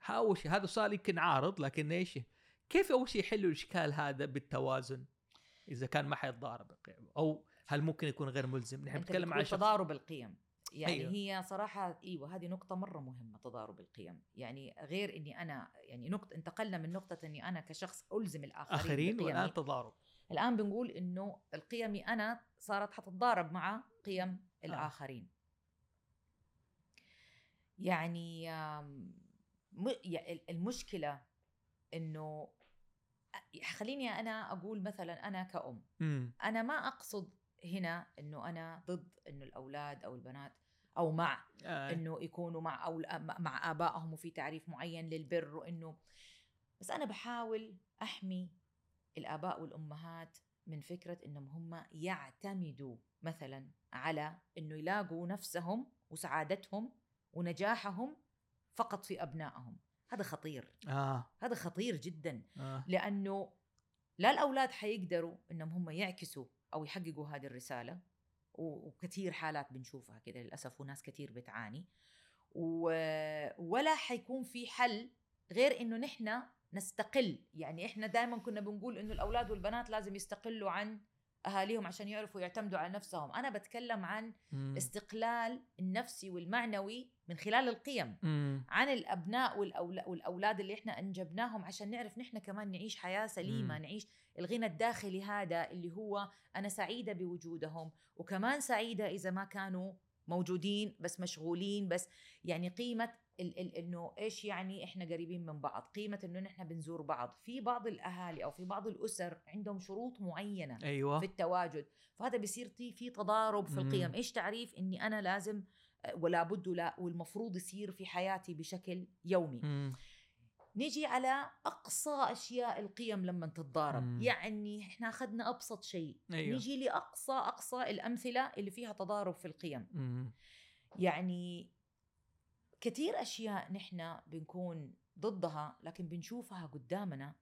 حاول هذا صار يمكن عارض، لكن إيش كيف أول شيء يحلوا الإشكال هذا بالتوازن إذا كان ما حيتضارب القيم، أو هل ممكن يكون غير ملزم؟ نحن بنتكلم عن تضارب القيم يعني أيوه. هي صراحة إيوه هذه نقطة مرة مهمة، تضارب القيم، يعني غير إني أنا يعني نقطة انتقلنا من نقطة إني أنا كشخص ألزم الآخرين، والآن تضارب، الآن بنقول إنه القيمي أنا صارت حتتضارب مع قيم آه. الآخرين. يعني المشكلة إنه خليني أنا أقول مثلا أنا كأم م. أنا ما أقصد هنا إنه أنا ضد إنه الأولاد أو البنات أو مع آه. إنه يكونوا مع أو مع آبائهم وفي تعريف معين للبر، وإنه بس أنا بحاول أحمي الآباء والأمهات من فكرة إنهم هم يعتمدوا مثلا على إنه يلاقوا نفسهم وسعادتهم ونجاحهم فقط في أبنائهم. هذا خطير آه. هذا خطير جدا آه. لأنه لا الأولاد حيقدروا إنهم هم يعكسوا أو يحققوا هذه الرسالة، وكثير حالات بنشوفها كده للأسف، وناس كثير بتعاني، ولا حيكون في حل غير إنه نحن نستقل. يعني إحنا دائما كنا بنقول إنه الأولاد والبنات لازم يستقلوا عن أهاليهم عشان يعرفوا يعتمدوا على نفسهم، أنا بتكلم عن م. استقلال النفسي والمعنوي من خلال القيم م. عن الأبناء والأولاد اللي إحنا أنجبناهم عشان نعرف نحن كمان نعيش حياة سليمة م. نعيش الغنى الداخلي هذا اللي هو أنا سعيدة بوجودهم، وكمان سعيدة إذا ما كانوا موجودين بس مشغولين، بس يعني قيمة ال ال إنه إيش يعني إحنا قريبين من بعض، قيمة إنه نحنا بنزور بعض. في بعض الأهالي أو في بعض الأسر عندهم شروط معينة أيوة. في التواجد، فهذا بيصير في تضارب في القيم. إيش تعريف إني أنا لازم ولا بد ولا والمفروض يصير في حياتي بشكل يومي مم. نجي على أقصى أشياء القيم لما تتضارب مم. يعني إحنا أخذنا أبسط شيء أيوة. نجي لأقصى أقصى الأمثلة اللي فيها تضارب في القيم مم. يعني كتير أشياء نحن بنكون ضدها لكن بنشوفها قدامنا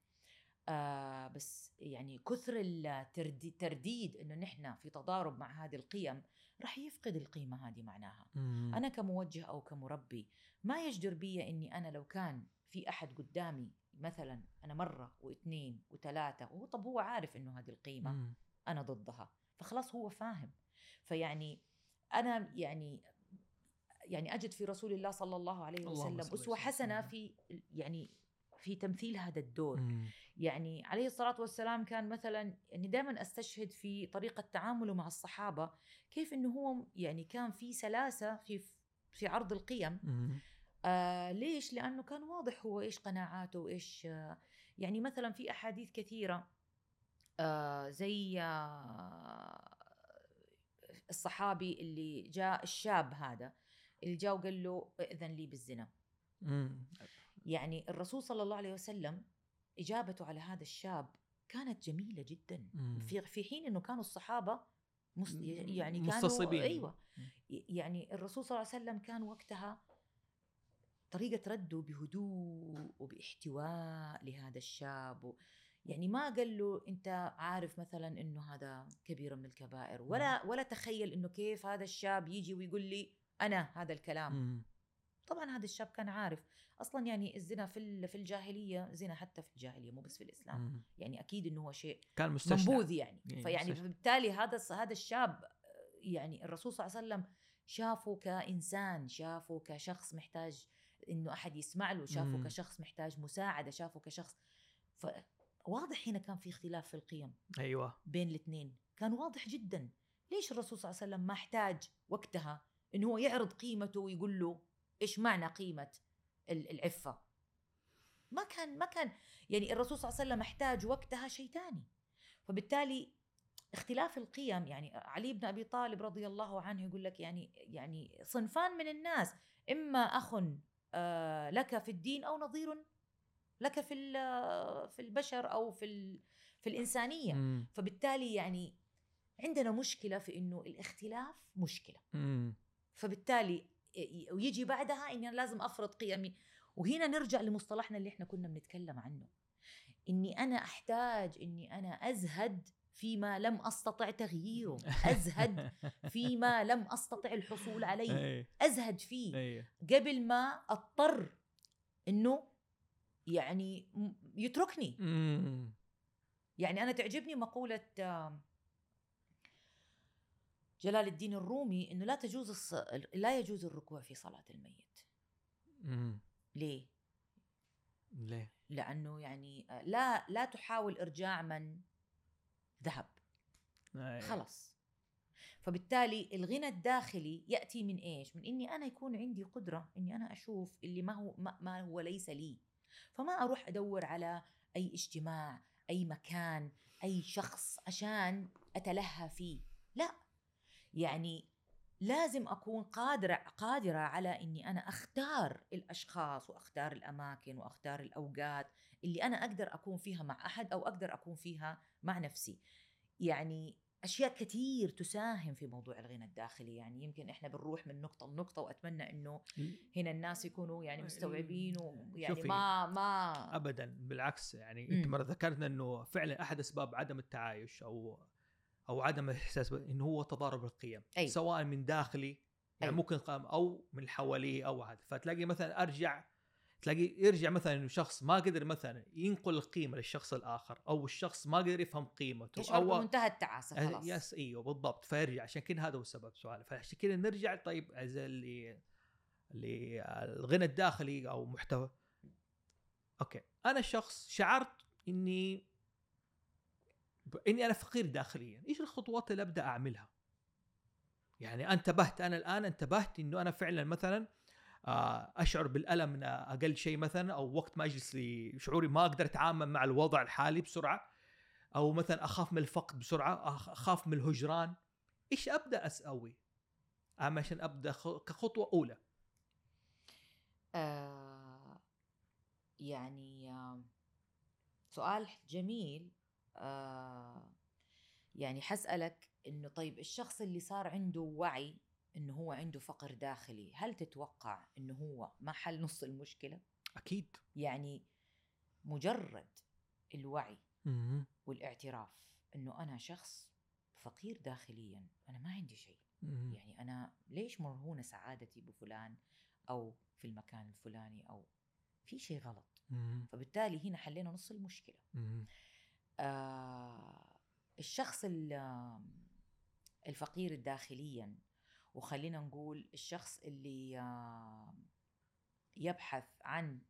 آه بس يعني كثر الترديد إنه نحن في تضارب مع هذه القيم رح يفقد القيمة هذه معناها مم. أنا كموجه أو كمربي ما يجدر بي إني أنا لو كان في أحد قدامي مثلا أنا مرة واثنين وثلاثة وهو طب هو عارف إنه هذه القيمة مم. أنا ضدها، فخلاص هو فاهم. فيعني أنا يعني يعني أجد في رسول الله صلى الله عليه وسلم أسوة حسنة في يعني في تمثيل هذا الدور مم. يعني عليه الصلاة والسلام كان مثلا يعني دائما أستشهد في طريقة تعامله مع الصحابة، كيف إنه هو يعني كان في سلاسة في في عرض القيم آه ليش؟ لأنه كان واضح هو إيش قناعاته وإيش آه يعني مثلا في أحاديث كثيرة آه زي آه الصحابي اللي جاء الشاب هذا اللي جاء وقال له إذن لي بالزنا مم. يعني الرسول صلى الله عليه وسلم إجابته على هذا الشاب كانت جميلة جدا مم. في في حين إنه كانوا الصحابة مص... يعني كانوا مستصبين. أيوة مم. يعني الرسول صلى الله عليه وسلم كان وقتها طريقة رده بهدوء وباحتواء لهذا الشاب و... يعني ما قال له أنت عارف مثلا إنه هذا كبير من الكبائر ولا مم. ولا تخيل إنه كيف هذا الشاب يجي ويقول لي أنا هذا الكلام مم. طبعا هذا الشاب كان عارف أصلا يعني الزنا في في الجاهلية زنا، حتى في الجاهلية مو بس في الإسلام. مم. يعني أكيد إنه هو شيء منبوذ يعني. يعني فيعني بالتالي هذا هذا الشاب يعني الرسول صلى الله عليه وسلم شافه كإنسان، شافه كشخص محتاج إنه أحد يسمع له، شافه مم. كشخص محتاج مساعدة، شافه كشخص. فواضح هنا كان في اختلاف في القيم. أيوة. بين الاثنين كان واضح جدا. ليش الرسول صلى الله عليه وسلم ما احتاج وقتها إنه هو يعرض قيمته ويقول له إيش معنى قيمة العفة؟ ما كان ما كان يعني الرسول صلى الله عليه وسلم احتاج وقتها شيء تاني. فبالتالي اختلاف القيم يعني علي بن أبي طالب رضي الله عنه يقول لك يعني يعني صنفان من الناس، إما أخ لك في الدين أو نظير لك في في البشر أو في في الإنسانية. م. فبالتالي يعني عندنا مشكلة في إنه الاختلاف مشكلة. م. فبالتالي ويجي بعدها إني أنا لازم أفرض قيمي، وهنا نرجع لمصطلحنا اللي إحنا كنا بنتكلم عنه، إني أنا أحتاج إني أنا أزهد فيما لم أستطع تغييره، أزهد فيما لم أستطع الحصول عليه، أزهد فيه قبل ما أضطر إنه يعني يتركني. يعني أنا تعجبني مقولة جلال الدين الرومي إنه لا تجوز الص... لا يجوز الركوع في صلاة الميت. مم. ليه؟ ليه؟ لأنه يعني لا لا تحاول إرجاع من ذهب. أيه. خلاص. فبالتالي الغنى الداخلي يأتي من إيش؟ من إني أنا يكون عندي قدرة إني أنا أشوف اللي ما هو ما, ما هو ليس لي، فما أروح أدور على أي اجتماع، أي مكان، أي شخص عشان أتلهى فيه. لا، يعني لازم أكون قادرة قادرة على إني أنا أختار الأشخاص وأختار الأماكن وأختار الأوقات اللي أنا أقدر أكون فيها مع أحد أو أقدر أكون فيها مع نفسي. يعني أشياء كتير تساهم في موضوع الغنى الداخلي. يعني يمكن إحنا بنروح من نقطة لنقطة، وأتمنى إنه هنا الناس يكونوا يعني مستوعبين ويعني ما ما أبدا بالعكس. يعني أنت مرة ذكرنا إنه فعلا أحد أسباب عدم التعايش أو أو عدم الإحساس إنه هو تضارب القيم. أيوة. سواء من داخلي يعني أيوة. ممكن قام أو من حواليه أو هذا. فتلاقي مثلا أرجع تلاقي يرجع مثلا إنه شخص ما قدر مثلا ينقل القيمة للشخص الآخر، أو الشخص ما قدر يفهم قيمته، أو منتهى التعاسة خلاص. يس إيوه بالضبط. فيرجع عشان كده هذا هو السبب سؤال. فعشان كده نرجع طيب اللي اللي الغنى الداخلي أو محتوى. أوكي، أنا شخص شعرت إني إني أنا فقير داخليا، إيش الخطوات اللي أبدأ أعملها؟ يعني انتبهت أنا الآن انتبهت إنه أنا فعلا مثلا أشعر بالألم من أقل شيء مثلا، أو وقت ما أجلس لي شعوري ما أقدر أتعامل مع الوضع الحالي بسرعة، أو مثلا أخاف من الفقد بسرعة، أخاف من الهجران. إيش أبدأ أسوي عشان أبدأ كخطوة أولى؟ آه يعني آه سؤال جميل. آه يعني حسألك إنه طيب الشخص اللي صار عنده وعي إنه هو عنده فقر داخلي، هل تتوقع إنه هو ما حل نص المشكلة؟ أكيد. يعني مجرد الوعي م- والاعتراف إنه أنا شخص فقير داخليا، أنا ما عندي شيء. م- يعني أنا ليش مرهونة سعادتي بفلان أو في المكان الفلاني، أو في شيء غلط. م- فبالتالي هنا حلينا نص المشكلة. م- آه الشخص الفقير داخليا، وخلينا نقول الشخص اللي آه يبحث عن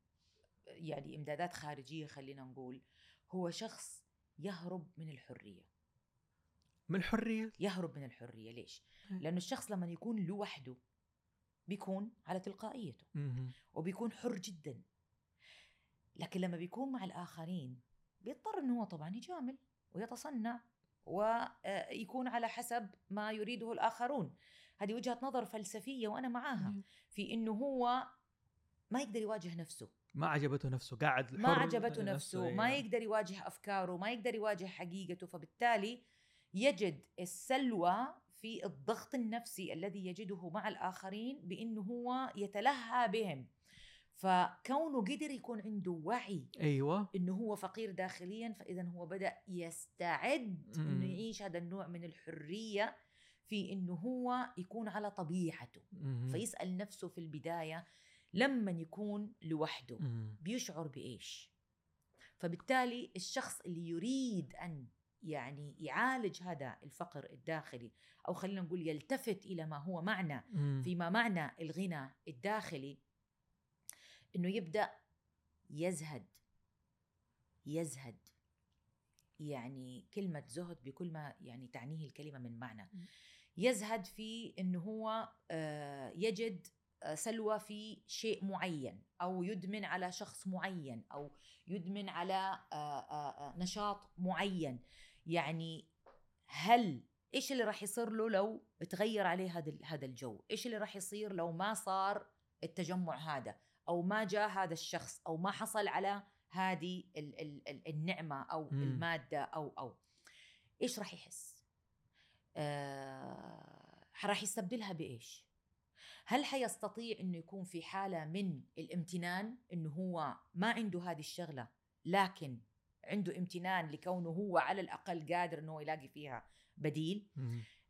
يعني إمدادات خارجية، خلينا نقول هو شخص يهرب من الحرية. من الحرية؟ يهرب من الحرية. ليش؟ لأنه الشخص لما يكون لوحده بيكون على تلقائيته وبيكون حر جدا، لكن لما بيكون مع الآخرين بيضطر أنه طبعاً يجامل ويتصنع ويكون على حسب ما يريده الآخرون. هذه وجهة نظر فلسفية وأنا معاها، في أنه هو ما يقدر يواجه نفسه، ما عجبته نفسه، قاعد ما عجبته نفسه، نفسه ما يقدر يواجه أفكاره، ما يقدر يواجه حقيقته. فبالتالي يجد السلوى في الضغط النفسي الذي يجده مع الآخرين بأنه هو يتلهى بهم. فكونه قدر يكون عنده وعي أيوة. إنه هو فقير داخليا، فإذا هو بدأ يستعد م- إنه يعيش هذا النوع من الحرية في إنه هو يكون على طبيعته. م- فيسأل نفسه في البداية لما يكون لوحده بيشعر بإيش؟ فبالتالي الشخص اللي يريد أن يعني يعالج هذا الفقر الداخلي، أو خلينا نقول يلتفت إلى ما هو معنى فيما معنى الغنى الداخلي، إنه يبدأ يزهد يزهد يعني كلمة زهد بكل ما يعني تعنيه الكلمة من معنى. يزهد في إنه هو يجد سلوى في شيء معين، أو يدمن على شخص معين، أو يدمن على نشاط معين. يعني هل إيش اللي راح يصير له لو تغير عليه هذا هذا الجو؟ إيش اللي راح يصير لو ما صار التجمع هذا، أو ما جاء هذا الشخص، أو ما حصل على هذه النعمة أو م. المادة أو أو إيش راح يحس؟ آه راح يستبدلها بإيش؟ هل حيستطيع إنه يكون في حالة من الامتنان، إنه هو ما عنده هذه الشغلة لكن عنده امتنان لكونه هو على الأقل قادر إنه يلاقي فيها بديل؟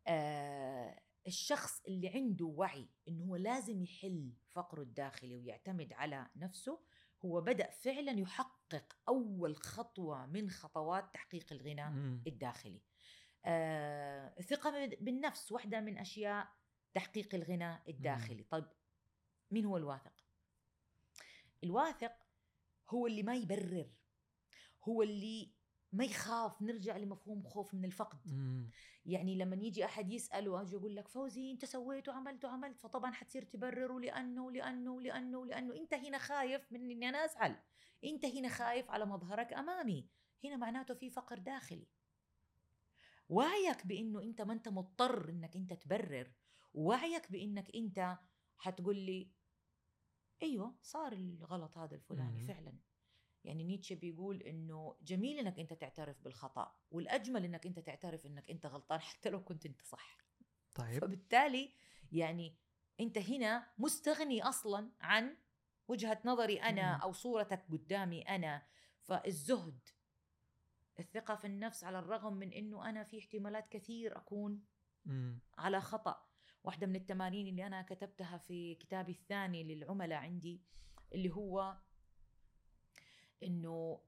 آه الشخص اللي عنده وعي إنه هو لازم يحل فقره الداخلي ويعتمد على نفسه، هو بدأ فعلا يحقق أول خطوة من خطوات تحقيق الغنى م. الداخلي. آه، ثقة بالنفس واحدة من أشياء تحقيق الغنى الداخلي. م. طيب مين هو الواثق؟ الواثق هو اللي ما يبرر، هو اللي ما يخاف. نرجع لمفهوم خوف من الفقد. م. يعني لما يجي أحد يسأل وأجي يقول لك فوزي أنت سويت وعملت وعملت، فطبعا حتصير تبرر لأنه لأنه لأنه لأنه أنت هنا خايف من إني أنا أزعل، أنت هنا خايف على مظهرك أمامي، هنا معناته في فقر داخلي. وعيك بأنه أنت ما أنت مضطر أنك أنت تبرر، وعيك بأنك أنت حتقول لي أيوة صار الغلط هذا الفلاني. م. فعلا يعني نيتشه بيقول إنه جميل إنك أنت تعترف بالخطأ، والأجمل إنك أنت تعترف إنك أنت غلطان حتى لو كنت أنت صح. طيب. فبالتالي يعني أنت هنا مستغني أصلاً عن وجهة نظري أنا م. أو صورتك قدامي أنا. فالزهد، الثقة في النفس، على الرغم من إنه أنا في احتمالات كثير أكون م. على خطأ. واحدة من التمارين اللي أنا كتبتها في كتابي الثاني للعملاء عندي اللي هو إنه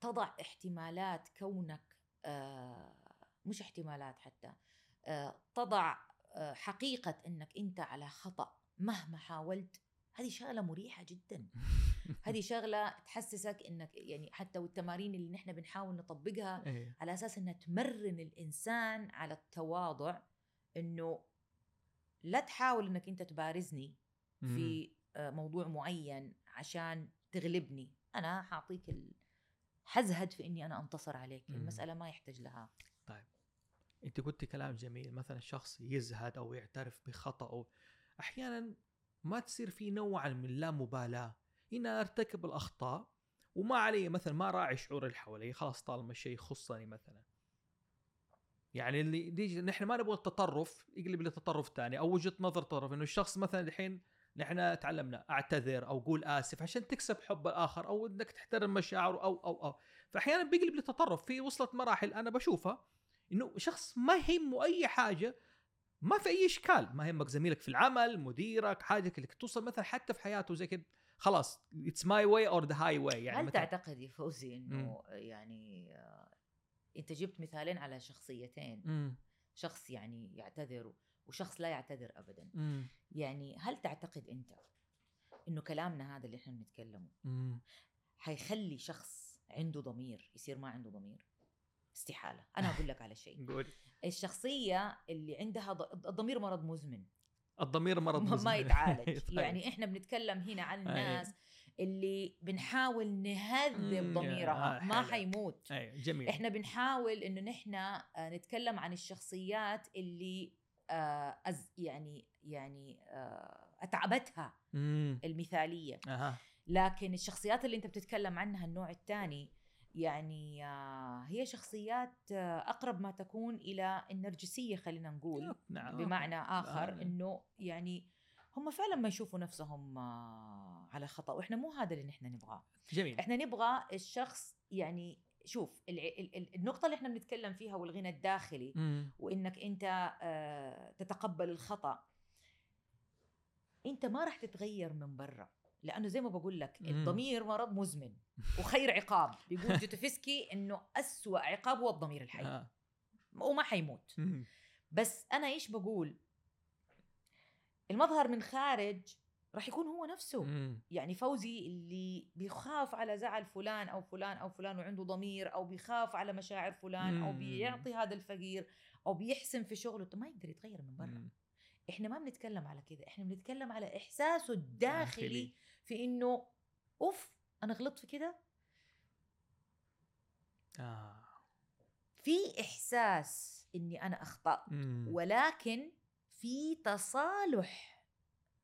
تضع احتمالات كونك آه مش احتمالات حتى آه تضع آه حقيقة إنك أنت على خطأ مهما حاولت. هذه شغلة مريحة جدا، هذه شغلة تحسسك إنك يعني حتى والتمارين اللي نحن بنحاول نطبقها أيه. على أساس إنها تمرن الإنسان على التواضع، إنه لا تحاول إنك أنت تبارزني في آه موضوع معين عشان تغلبني. أنا حعطيك الحزهد في إني أنا أنتصر عليك، المسألة ما يحتاج لها. طيب أنت قلت كلام جميل، مثلا الشخص يزهد أو يعترف بخطأه، أحيانا ما تصير في نوعا من لا مبالاة، هنا أرتكب الأخطاء وما علي، مثلا ما راعي شعور اللي حوالي، خلاص طالما الشيء خصني مثلا. يعني اللي دي نحن ما نبغى التطرف يقلب لتطرف تاني أو وجهة نظر طرف، إنه الشخص مثلا الحين نحن تعلمنا اعتذر او قول اسف عشان تكسب حب الاخر او انك تحترم مشاعره او او او فاحيانا بيقلب للتطرف. في وصلت مراحل انا بشوفها انه شخص ما يهمه اي حاجه، ما في اي اشكال، ما يهمك زميلك في العمل، مديرك، حاجتك اللي توصل مثلا حتى في حياته زي كده، خلاص it's my way or the highway. يعني هل تعتقد يا فوزي انه يعني انت جبت مثالين على شخصيتين، م. شخص يعني يعتذر وشخص لا يعتذر أبداً. مم. يعني هل تعتقد أنت إنه كلامنا هذا اللي إحنا بنتكلمه حيخلي شخص عنده ضمير يصير ما عنده ضمير؟ استحالة. أنا أقول لك على شيء. الشخصية اللي عندها ض... الضمير مرض مزمن. الضمير مرض مزمن ما يتعالج. طيب. يعني إحنا بنتكلم هنا عن الناس اللي بنحاول نهذب ضميرها، ما حيموت. جميل. إحنا بنحاول إنه نحنا نتكلم عن الشخصيات اللي أز يعني يعني أتعبتها مم. المثالية. أه. لكن الشخصيات اللي أنت بتتكلم عنها النوع الثاني، يعني هي شخصيات أقرب ما تكون إلى النرجسية، خلينا نقول نعم. بمعنى آخر نعم. إنه يعني هم فعلا ما يشوفوا نفسهم على خطأ، وإحنا مو هذا اللي نحن نبغاه. جميل. إحنا نبغى الشخص يعني شوف النقطة اللي احنا بنتكلم فيها والغنى الداخلي مم. وإنك أنت تتقبل الخطأ. أنت ما راح تتغير من برا، لأنه زي ما بقول لك الضمير مرض مزمن وخير عقاب. بيقول جوتوفسكي إنه أسوأ عقاب هو الضمير الحي وما حيموت. بس أنا إيش بقول؟ المظهر من خارج راح يكون هو نفسه. يعني فوزي اللي بيخاف على زعل فلان أو فلان أو فلان وعنده ضمير أو بيخاف على مشاعر فلان أو بيعطي هذا الفقير أو بيحسن في شغله، ما يقدر يتغير من برا. إحنا ما بنتكلم على كذا، إحنا بنتكلم على إحساسه الداخلي في إنه أوف أنا غلطت في كذا. آه. في إحساس إني أنا أخطأت، ولكن في تصالح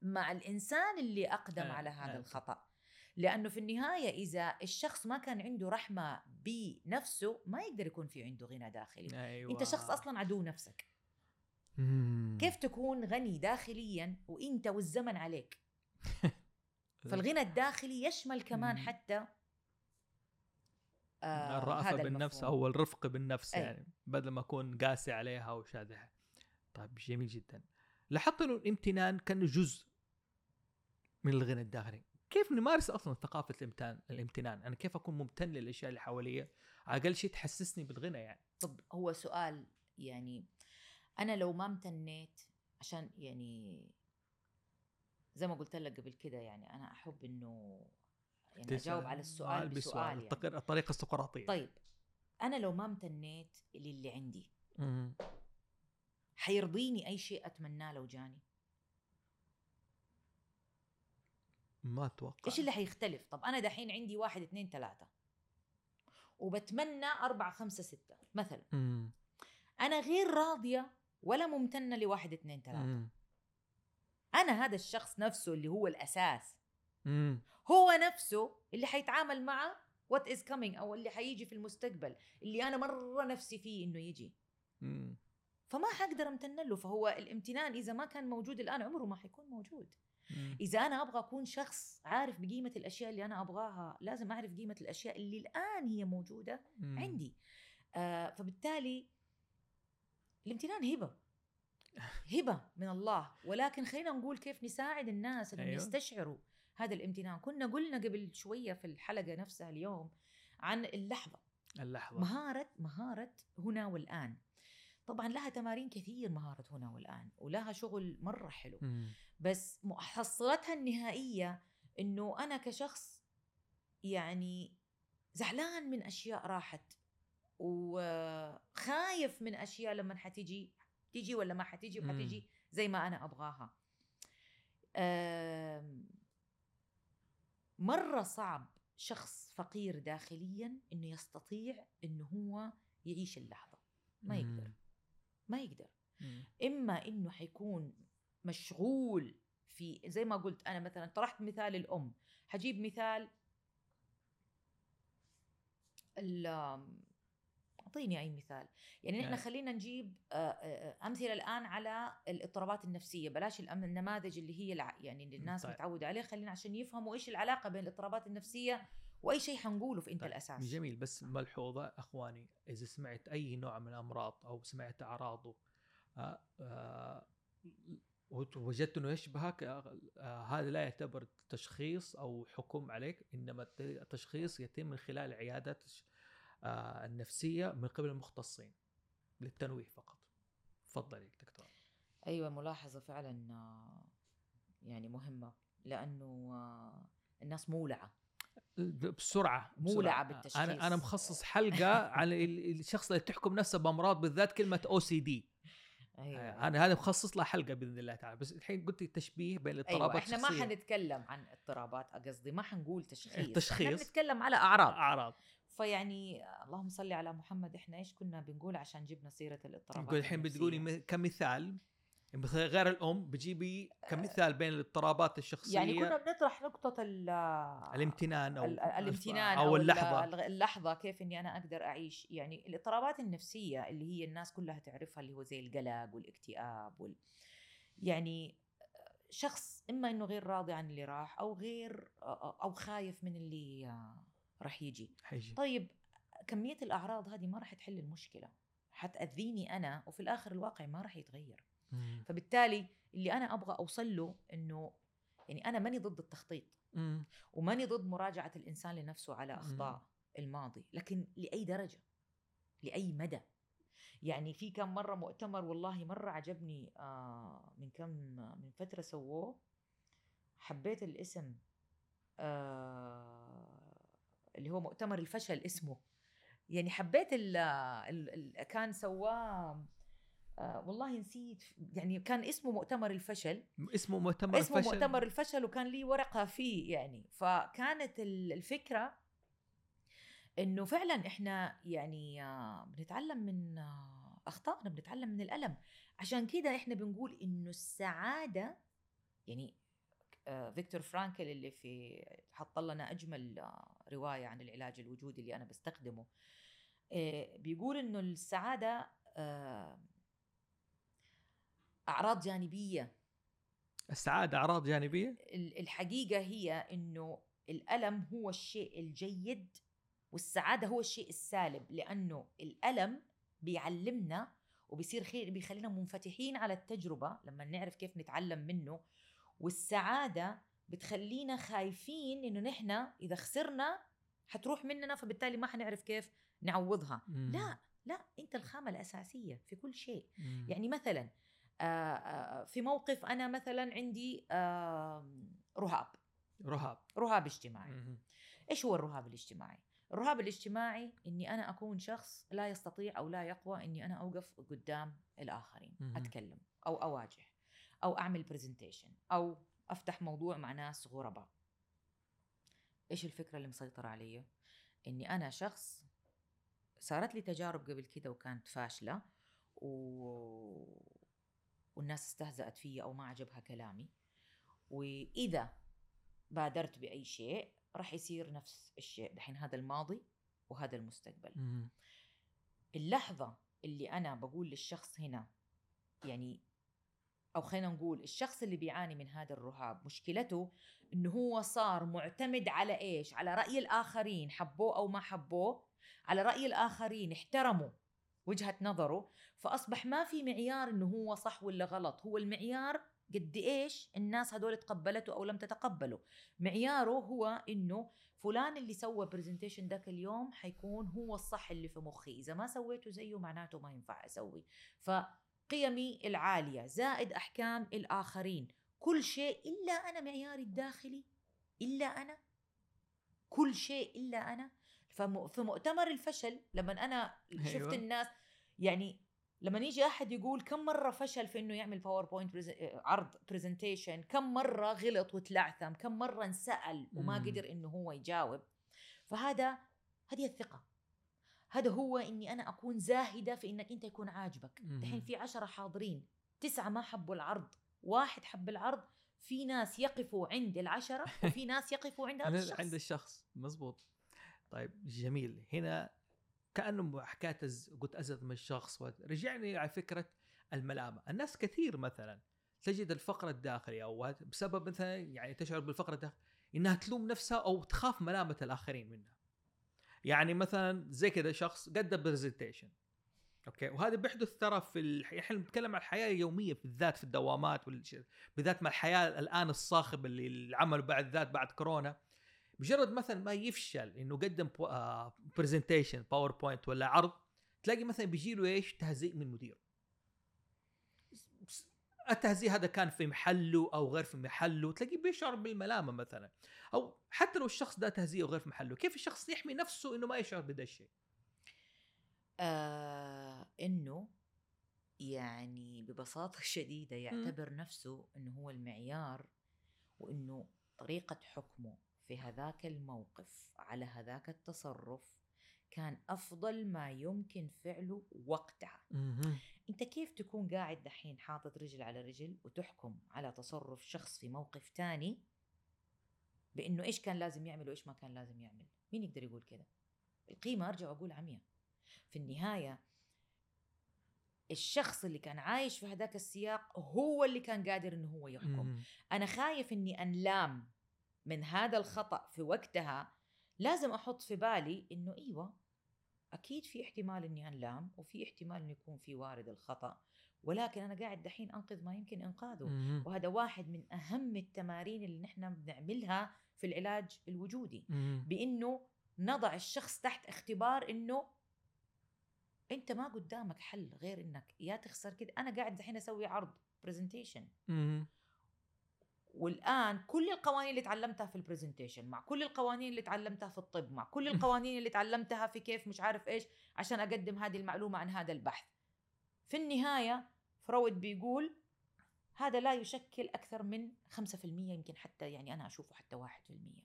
مع الإنسان اللي أقدم آه. على هذا آه. الخطأ. لأنه في النهاية إذا الشخص ما كان عنده رحمة بنفسه ما يقدر يكون في عنده غنى داخلي. أيوة. أنت شخص أصلاً عدو نفسك. كيف تكون غني داخلياً وإنت والزمن عليك؟ فالغنى الداخلي يشمل كمان حتى آه الرأفة بالنفس أو الرفق بالنفس. أي. يعني بدل ما أكون قاسي عليها وشادها. طيب جميل جدا. لاحظت أنه الامتنان كان جزء من الغنى الداخلي. كيف نمارس أصلاً ثقافة الامتنان؟ الامتنان أنا كيف أكون ممتن للأشياء اللي حواليا على الأقل شيء تحسسني بالغنى يعني؟ طب هو سؤال يعني أنا لو ما امتنيت، عشان يعني زي ما قلت لك قبل كده يعني أنا أحب إنه يعني أجاوب على السؤال بسؤال يعني. الطريقة السقراطية. طيب أنا لو ما امتنيت للي عندي م- حيرضيني أي شيء أتمناه لو جاني؟ ما أتوقع. إيش اللي حيختلف؟ طب أنا دحين عندي واحد اثنين ثلاثة وبتمنى أربعة خمسة ستة مثلا م- أنا غير راضية ولا ممتنة لواحد اثنين ثلاثة. أنا هذا الشخص نفسه اللي هو الأساس مم. هو نفسه اللي حيتعامل مع what is coming أو اللي حيجي في المستقبل اللي أنا مرة نفسي فيه إنه يجي مم. فما حقدر أمتن له. فهو الامتنان إذا ما كان موجود الآن عمره ما حيكون موجود. مم. إذا أنا أبغى أكون شخص عارف بقيمة الأشياء اللي أنا أبغاها لازم أعرف قيمة الأشياء اللي الآن هي موجودة مم. عندي. آه فبالتالي الامتنان هبة هبة من الله، ولكن خلينا نقول كيف نساعد الناس اللي أيوه. يستشعروا هذا الامتنان. كنا قلنا قبل شوية في الحلقة نفسها اليوم عن اللحظة اللحظة مهارة مهارة هنا والآن. طبعا لها تمارين كثير مهارة هنا والآن ولها شغل مرة حلو م- بس محصلتها النهائية إنه أنا كشخص يعني زعلان من أشياء راحت وخايف من أشياء لما حتيجي تيجي ولا ما حتيجي وحتيجي زي ما أنا أبغاها. مرة صعب شخص فقير داخليا إنه يستطيع إنه هو يعيش اللحظة. ما يقدر ما يقدر إما إنه حيكون مشغول في زي ما قلت أنا مثلا طرحت مثال الأم، حجيب مثال أعطيني أي مثال يعني نحن يعني. خلينا نجيب أمثلة الآن على الاضطرابات النفسية، بلاش النماذج اللي هي الع... يعني اللي الناس طيب. متعودة عليه، خلينا عشان يفهموا إيش العلاقة بين الاضطرابات النفسية وأي شيء حنقوله في أنت طيب. الأساس. جميل. بس ملحوظة أخواني، إذا سمعت أي نوع من الأمراض أو سمعت أعراضه آآ آآ وجدت أنه يشبهك، هذا لا يعتبر تشخيص أو حكم عليك، إنما التشخيص يتم من خلال عيادات النفسية من قبل المختصين للتنويه فقط. تفضلي دكتور. أيوة ملاحظة فعلا يعني مهمة، لأنه الناس مولعة بسرعة مولعة بالتشخيص. أنا أنا مخصص حلقة على الشخص اللي تحكم نفسه بأمراض، بالذات كلمة أو سي دي. أيوة. أنا هذا مخصص لها حلقة بإذن الله تعالى. بس الحين قلت تشبيه بين الاضطرابات أيوة. إحنا الشخصية. ما حنتكلم عن اضطرابات، قصدي ما حنقول تشخيص. تشخيص. إحنا بنتكلم على أعراض. أعراض. فيعني اللهم صلي على محمد. إحنا إيش كنا بنقول عشان جبنا سيرة الاضطرابات؟ نقول الحين بتقولي كمثال غير الأم، بجيبي كمثال بين الاضطرابات الشخصية. يعني كنا بنطرح نقطة الامتنان أو الامتنان أو, أو اللحظة اللحظة كيف إني أنا أقدر أعيش. يعني الاضطرابات النفسية اللي هي الناس كلها تعرفها اللي هو زي القلق والاكتئاب وال... يعني شخص إما إنه غير راضي عن اللي راح أو غير أو خايف من اللي رح يجي. حيجي. طيب كمية الأعراض هذه ما رح تحل المشكلة، حتأذيني أنا وفي الآخر الواقع ما رح يتغير. مم. فبالتالي اللي أنا أبغى أوصله إنه يعني أنا ماني ضد التخطيط م. وماني ضد مراجعة الإنسان لنفسه على أخطاء م. الماضي، لكن لأي درجة، لأي مدى. يعني في كم مرة مؤتمر والله مرة عجبني آه من كم من فترة سووه، حبيت الاسم آه اللي هو مؤتمر الفشل اسمه، يعني حبيت ال ال كان سواه آه والله نسيت، يعني كان اسمه مؤتمر الفشل، اسمه مؤتمر اسمه الفشل، مؤتمر الفشل، وكان لي ورقة فيه يعني. فكانت الفكرة إنه فعلا إحنا يعني بنتعلم من أخطائنا، بنتعلم من الألم، عشان كده إحنا بنقول إنه السعادة، يعني فيكتور فرانكل اللي في حط لنا أجمل رواية عن العلاج الوجودي اللي أنا بستخدمه، بيقول إنه السعادة أعراض جانبية. السعادة أعراض جانبية؟ الحقيقة هي إنه الألم هو الشيء الجيد والسعادة هو الشيء السالب، لأنه الألم بيعلمنا وبيصير خير، بيخلينا منفتحين على التجربة لما نعرف كيف نتعلم منه، والسعادة بتخلينا خايفين إنه نحن إذا خسرنا هتروح مننا، فبالتالي ما حنعرف كيف نعوضها. مم. لا لا، أنت الخامة الأساسية في كل شيء. مم. يعني مثلا في موقف، أنا مثلا عندي رهاب رهاب رهاب اجتماعي. مم. إيش هو الرهاب الاجتماعي؟ الرهاب الاجتماعي إني أنا أكون شخص لا يستطيع أو لا يقوى إني أنا أوقف قدام الآخرين، م- أتكلم أو أواجه أو أعمل برزنتيشن أو أفتح موضوع مع ناس غرباء. إيش الفكرة اللي مسيطرة علي؟ إني أنا شخص صارت لي تجارب قبل كده وكانت فاشلة و... والناس استهزأت فيي أو ما عجبها كلامي، وإذا بادرت بأي شيء راح يصير نفس الشيء. دحين هذا الماضي وهذا المستقبل. مم. اللحظة اللي أنا بقول للشخص هنا، يعني أو خلينا نقول الشخص اللي بيعاني من هذا الرهاب مشكلته إنه هو صار معتمد على إيش؟ على رأي الآخرين، حبوه أو ما حبوه، على رأي الآخرين، احترموا وجهة نظره، فأصبح ما في معيار إنه هو صح ولا غلط، هو المعيار قد إيش الناس هدول تقبلته أو لم تتقبله. معياره هو إنه فلان اللي سوى برزنتيشن ذاك اليوم حيكون هو الصح اللي في مخي، إذا ما سويته زيه معناته ما ينفع أسوي، فقيمي العالية زائد أحكام الآخرين، كل شيء إلا أنا، معياري الداخلي إلا أنا، كل شيء إلا أنا. ففي مؤتمر الفشل لما أنا شفت الناس، يعني لما يجي أحد يقول كم مرة فشل في إنه يعمل باوربوينت عرض برزنتيشن، كم مرة غلط وتلعثم، كم مرة انسأل وما قدر إنه هو يجاوب، فهذا هذه الثقة، هذا هو إني أنا أكون زاهدة في إنك أنت يكون عاجبك. الحين في عشرة حاضرين، تسعة ما حبوا العرض، واحد حب العرض، في ناس يقفوا عند العشرة وفي ناس يقفوا عند هذا الشخص، عند الشخص. مزبوط. طيب جميل. هنا كأنه حكاية قلت أزدم الشخص، رجعني على فكرة الملامة. الناس كثير مثلا تجد الفقرة الداخلية أو بسبب مثلا يعني تشعر بالفقرة الداخلية إنها تلوم نفسها أو تخاف ملامة الآخرين منها. يعني مثلا زي كده شخص قدم برزنتيشن، أوكي، وهذا بيحدث ترى في الحياة، إحنا بنتكلم عن الحياة اليومية بالذات في الدوامات والشيء، بالذات مع الحياة الآن الصاخب اللي العمل بعد ذات بعد كورونا. بجرد مثلا ما يفشل إنه قدم برزنتيشن باوربوينت ولا عرض، تلاقي مثلا بيجيله إيش؟ تهزيء من مدير. التهزيء هذا كان في محله أو غير في محله، تلاقي بيشعر بالملامة مثلا. أو حتى لو الشخص ده تهزيء أو غير في محله، كيف الشخص يحمي نفسه إنه ما يشعر بهذا الشيء؟ آه إنه يعني ببساطة شديدة يعتبر م. نفسه إنه هو المعيار، وإنه طريقة حكمه في هذاك الموقف على هذاك التصرف كان أفضل ما يمكن فعله وقتها. أنت كيف تكون قاعد دحين حاطط رجل على رجل وتحكم على تصرف شخص في موقف تاني بأنه إيش كان لازم يعمل وإيش ما كان لازم يعمل؟ مين يقدر يقول كده؟ القيمة أرجع أقول عمية. في النهاية الشخص اللي كان عايش في هذاك السياق هو اللي كان قادر أنه هو يحكم. أنا خايف أني أنلام من هذا الخطأ في وقتها، لازم أحط في بالي إنه إيوة أكيد في احتمال إني أنلام، وفي احتمال إنه يكون في وارد الخطأ، ولكن أنا قاعد دحين أنقذ ما يمكن إنقاذه. مم. وهذا واحد من أهم التمارين اللي نحن بنعملها في العلاج الوجودي. مم. بأنه نضع الشخص تحت اختبار أنه أنت ما قدامك حل غير أنك يا تخسر كده. أنا قاعد دحين أسوي عرض presentation. مم. والآن كل القوانين اللي تعلمتها في البرزنتيشن، مع كل القوانين اللي تعلمتها في الطب، مع كل القوانين اللي تعلمتها في كيف مش عارف إيش عشان أقدم هذه المعلومة عن هذا البحث، في النهاية فرويد بيقول هذا لا يشكل أكثر من خمسة في المية، يمكن حتى يعني أنا أشوفه حتى واحد في المية.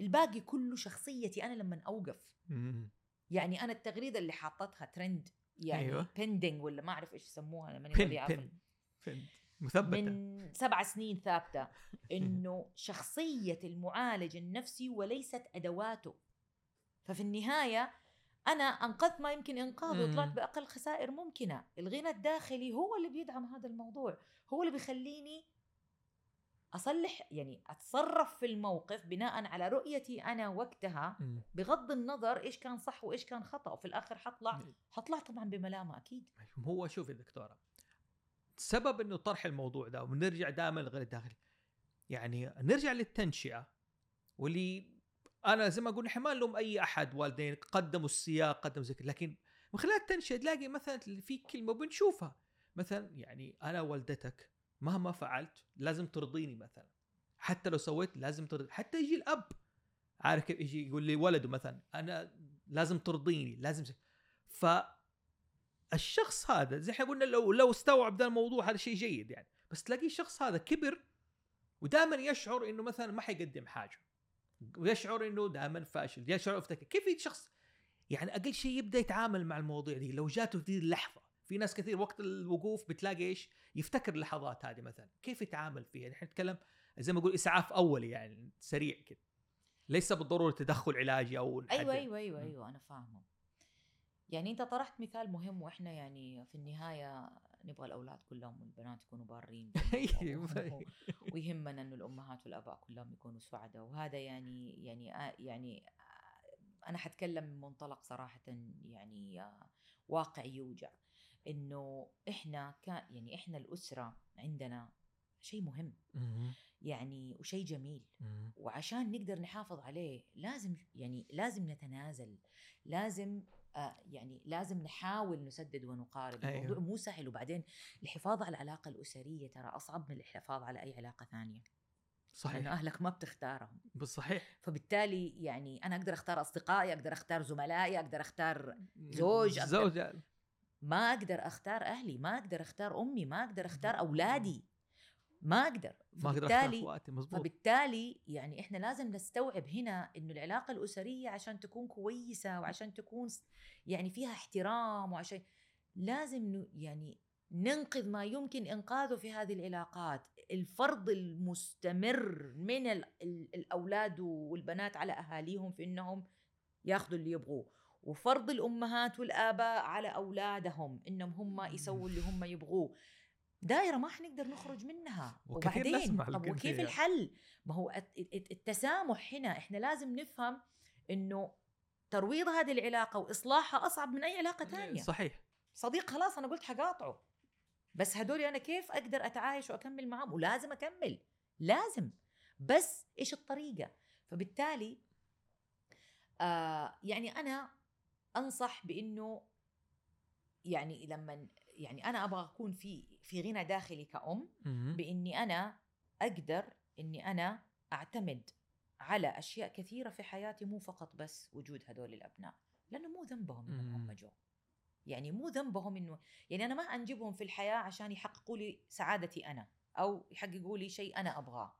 الباقي كله شخصيتي أنا لما أوقف. يعني أنا التغريدة اللي حاطتها ترند يعني أيوة. pending ولا ما أعرف إيش يسموها، لما نبي مثبتة. من سبع سنين ثابتة إنه شخصية المعالج النفسي وليست أدواته. ففي النهاية أنا أنقذت ما يمكن إنقاذه وطلعت بأقل خسائر ممكنة. الغنى الداخلي هو اللي بيدعم هذا الموضوع، هو اللي بيخليني أصلح يعني أتصرف في الموقف بناء على رؤيتي أنا وقتها، بغض النظر إيش كان صح وإيش كان خطأ. وفي الآخر حطلع حطلع طبعا بملامة أكيد. هو شوف يا دكتورة، سبب انه طرح الموضوع ده ونرجع دائما للغنى الداخلي، يعني نرجع للتنشئه، واللي انا زي ما اقول حمال لهم اي احد، والدين قدموا السياق قدموا ذكر، لكن من خلال التنشئه تلاقي مثلا في كلمه بنشوفها مثلا يعني انا والدتك مهما فعلت لازم ترضيني، مثلا حتى لو سويت لازم ترضيني. حتى يجي الاب عارف كيف يجي يقول لي ولده مثلا انا لازم ترضيني لازم س... ف الشخص هذا زي ما قلنا لو لو استوعب ذا الموضوع هذا شيء جيد يعني، بس تلاقيه الشخص هذا كبر ودائما يشعر انه مثلا ما حيقدم حاجه، ويشعر انه دائما فاشل، يشعر افتكر كيف الشخص يعني اقل شيء يبدا يتعامل مع المواضيع دي لو جاته في اللحظه. في ناس كثير وقت الوقوف بتلاقي ايش يفتكر اللحظات هذه مثلا كيف يتعامل فيها. نحن نتكلم زي ما اقول اسعاف اولي يعني سريع كده، ليس بالضروره تدخل علاجي او نحدد. ايوه ايوه ايوه, أيوة انا فاهمه. يعني أنت طرحت مثال مهم، وإحنا يعني في النهاية نبغى الأولاد كلهم والبنات يكونوا بارين ويهمنا أن الأمهات والأباء كلهم يكونوا سعداء. وهذا يعني يعني آه يعني آه أنا حتكلم من منطلق صراحة يعني آه واقع يوجع، إنه إحنا ك يعني إحنا الأسرة عندنا شيء مهم يعني وشيء جميل، وعشان نقدر نحافظ عليه لازم يعني لازم نتنازل، لازم آه يعني لازم نحاول نسدد ونقارب. أيوه. الموضوع مو سهل، وبعدين الحفاظ على العلاقة الأسرية ترى أصعب من الحفاظ على أي علاقة ثانية. صحيح. لأن أهلك ما بتختارهم. بالصحيح. فبالتالي يعني أنا أقدر أختار أصدقائي، أقدر أختار زملائي، أقدر أختار زوج، أقدر... ما أقدر أختار أهلي، ما أقدر أختار أمي، ما أقدر أختار أولادي، ما أقدر. فبالتالي, فبالتالي يعني إحنا لازم نستوعب هنا إنه العلاقة الأسرية عشان تكون كويسة وعشان تكون يعني فيها احترام وعشان لازم يعني ننقذ ما يمكن إنقاذه في هذه العلاقات. الفرض المستمر من الأولاد والبنات على أهاليهم في إنهم يأخذوا اللي يبغوه، وفرض الأمهات والآباء على أولادهم إنهم هم يسووا اللي هم يبغوه، دائرة ما حنقدر نخرج منها. وبعدين طب وكيف الحل؟ ما هو التسامح. هنا احنا لازم نفهم انه ترويض هذه العلاقة واصلاحها اصعب من اي علاقة تانية. صحيح. صديق خلاص انا قلت حقاطعه، بس هدول انا كيف اقدر اتعايش واكمل معهم؟ ولازم اكمل، لازم، بس ايش الطريقة؟ فبالتالي آه يعني انا انصح بانه يعني لما يعني أنا أبغى أكون في في غنى داخلي كأم، بإني أنا أقدر إني أنا أعتمد على أشياء كثيرة في حياتي، مو فقط بس وجود هذول الأبناء، لأنه مو ذنبهم إنهم هم جو، يعني مو ذنبهم إنه يعني أنا ما أنجبهم في الحياة عشان يحققوا لي سعادتي أنا أو يحققوا لي شيء أنا أبغاه.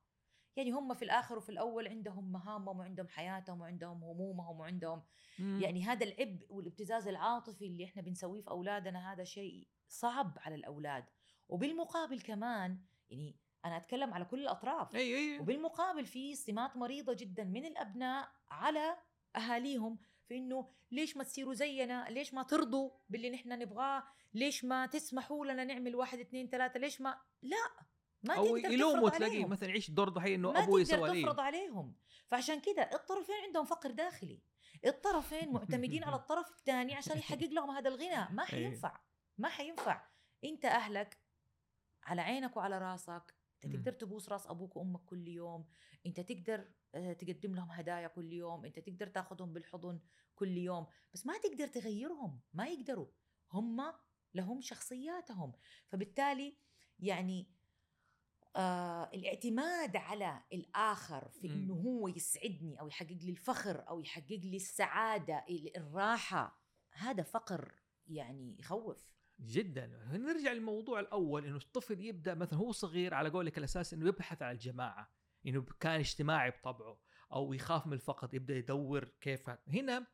يعني هم في الآخر وفي الأول عندهم مهامهم وعندهم حياتهم وعندهم همومهم وعندهم مم. يعني هذا العبء والابتزاز العاطفي اللي إحنا بنسويه في أولادنا هذا شيء صعب على الأولاد. وبالمقابل كمان يعني أنا أتكلم على كل الأطراف. أي أي. وبالمقابل في سمات مريضة جدا من الأبناء على أهاليهم في إنه ليش ما تصيروا زينا، ليش ما ترضوا باللي نحن نبغاه، ليش ما تسمحوا لنا نعمل واحد اثنين ثلاثة، ليش ما لا ما أو تقدر تفرض عليهم، مثلا يعيش دور ضحية إنه أبوي يسوي لي، ما تقدر تفرض عليهم. فعشان كده الطرفين عندهم فقر داخلي، الطرفين معتمدين على الطرف الثاني عشان يحقق لهم هذا الغنى. ما حينفع ما حينفع انت اهلك على عينك وعلى راسك، انت تقدر تبوس راس ابوك وامك كل يوم، انت تقدر تقدم لهم هدايا كل يوم، انت تقدر تاخذهم بالحضن كل يوم، بس ما تقدر تغيرهم، ما يقدروا، هم لهم شخصياتهم. فبالتالي يعني آه الاعتماد على الآخر في إنه هو يسعدني أو يحقق لي الفخر أو يحقق لي السعادة الراحة، هذا فقر يعني يخوف جدا. نرجع للموضوع الأول، إنه الطفل يبدأ مثلا هو صغير على قولك الأساس إنه يبحث عن الجماعة، إنه كان اجتماعي بطبعه أو يخاف من الفقد، يبدأ يدور كيف هنا.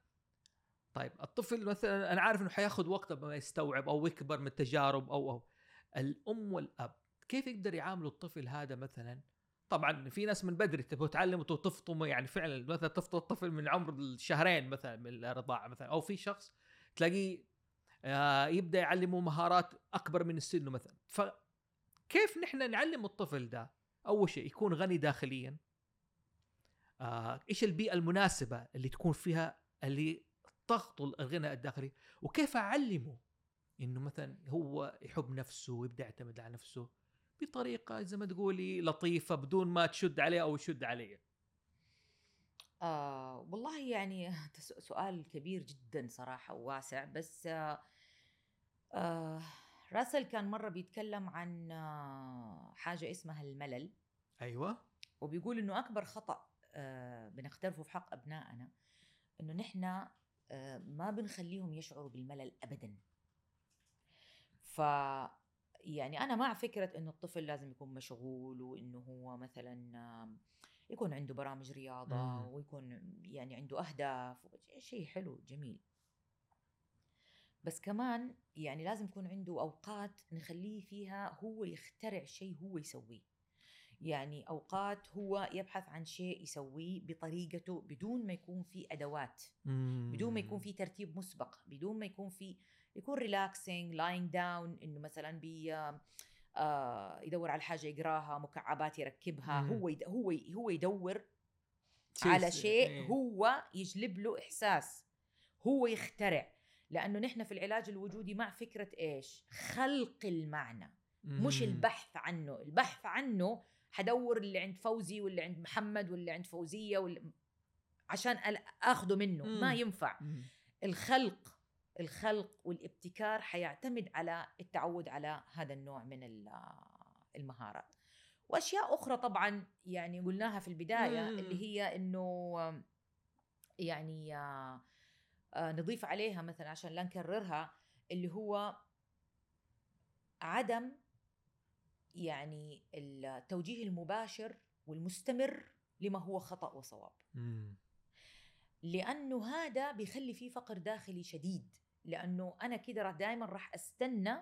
طيب الطفل مثلا أنا عارف إنه حياخد وقت بما يستوعب أو يكبر من التجارب أو أو الأم والأب كيف يقدر يعاملوا الطفل هذا مثلا؟ طبعا في ناس من بدري تبغى تعلم وتفطم، يعني فعلا مثلا تفطم الطفل من عمر الشهرين مثلا من الرضاعه مثلا، او في شخص تلاقيه آه يبدا يعلمه مهارات اكبر من سنه مثلا. فكيف نحن نعلم الطفل ده؟ اول شيء يكون غني داخليا، آه ايش البيئه المناسبه اللي تكون فيها اللي تغطي الغنى الداخلي، وكيف اعلمه انه مثلا هو يحب نفسه ويبدا يعتمد على نفسه بطريقة زي ما تقولي لطيفة بدون ما تشد عليه أو يشد عليه. آه والله يعني سؤال كبير جدا صراحة وواسع، بس آه آه راسل كان مرة بيتكلم عن آه حاجة اسمها الملل. أيوة. وبيقول إنه أكبر خطأ آه بنخترفه في حق أبنائنا إنه نحنا آه ما بنخليهم يشعروا بالملل أبدا. ف يعني أنا مع فكرة إنه الطفل لازم يكون مشغول، وإنه هو مثلاً يكون عنده برامج رياضة ويكون يعني عنده أهداف، شيء حلو جميل، بس كمان يعني لازم يكون عنده أوقات نخليه فيها هو يخترع شيء هو يسويه، يعني أوقات هو يبحث عن شيء يسويه بطريقته بدون ما يكون في أدوات، بدون ما يكون في ترتيب مسبق، بدون ما يكون في يكون ريلاكسينج لاينج داون، انه مثلا بي آه يدور على حاجه يقراها، مكعبات يركبها، مم. هو يد هو هو يدور على شيء مم. هو يجلب له احساس، هو يخترع. لانه نحن في العلاج الوجودي مع فكره ايش؟ خلق المعنى، مم. مش البحث عنه. البحث عنه حدور اللي عند فوزي واللي عند محمد واللي عند فوزيه واللي عشان اخذه منه، مم. ما ينفع. مم. الخلق الخلق والابتكار حيعتمد على التعود على هذا النوع من المهارات وأشياء أخرى طبعاً يعني قلناها في البداية، اللي هي إنه يعني نضيف عليها مثلاً عشان لا نكررها، اللي هو عدم يعني التوجيه المباشر والمستمر لما هو خطأ وصواب، لأنه هذا بيخلي فيه فقر داخلي شديد. لأنه أنا كده دائما راح أستنى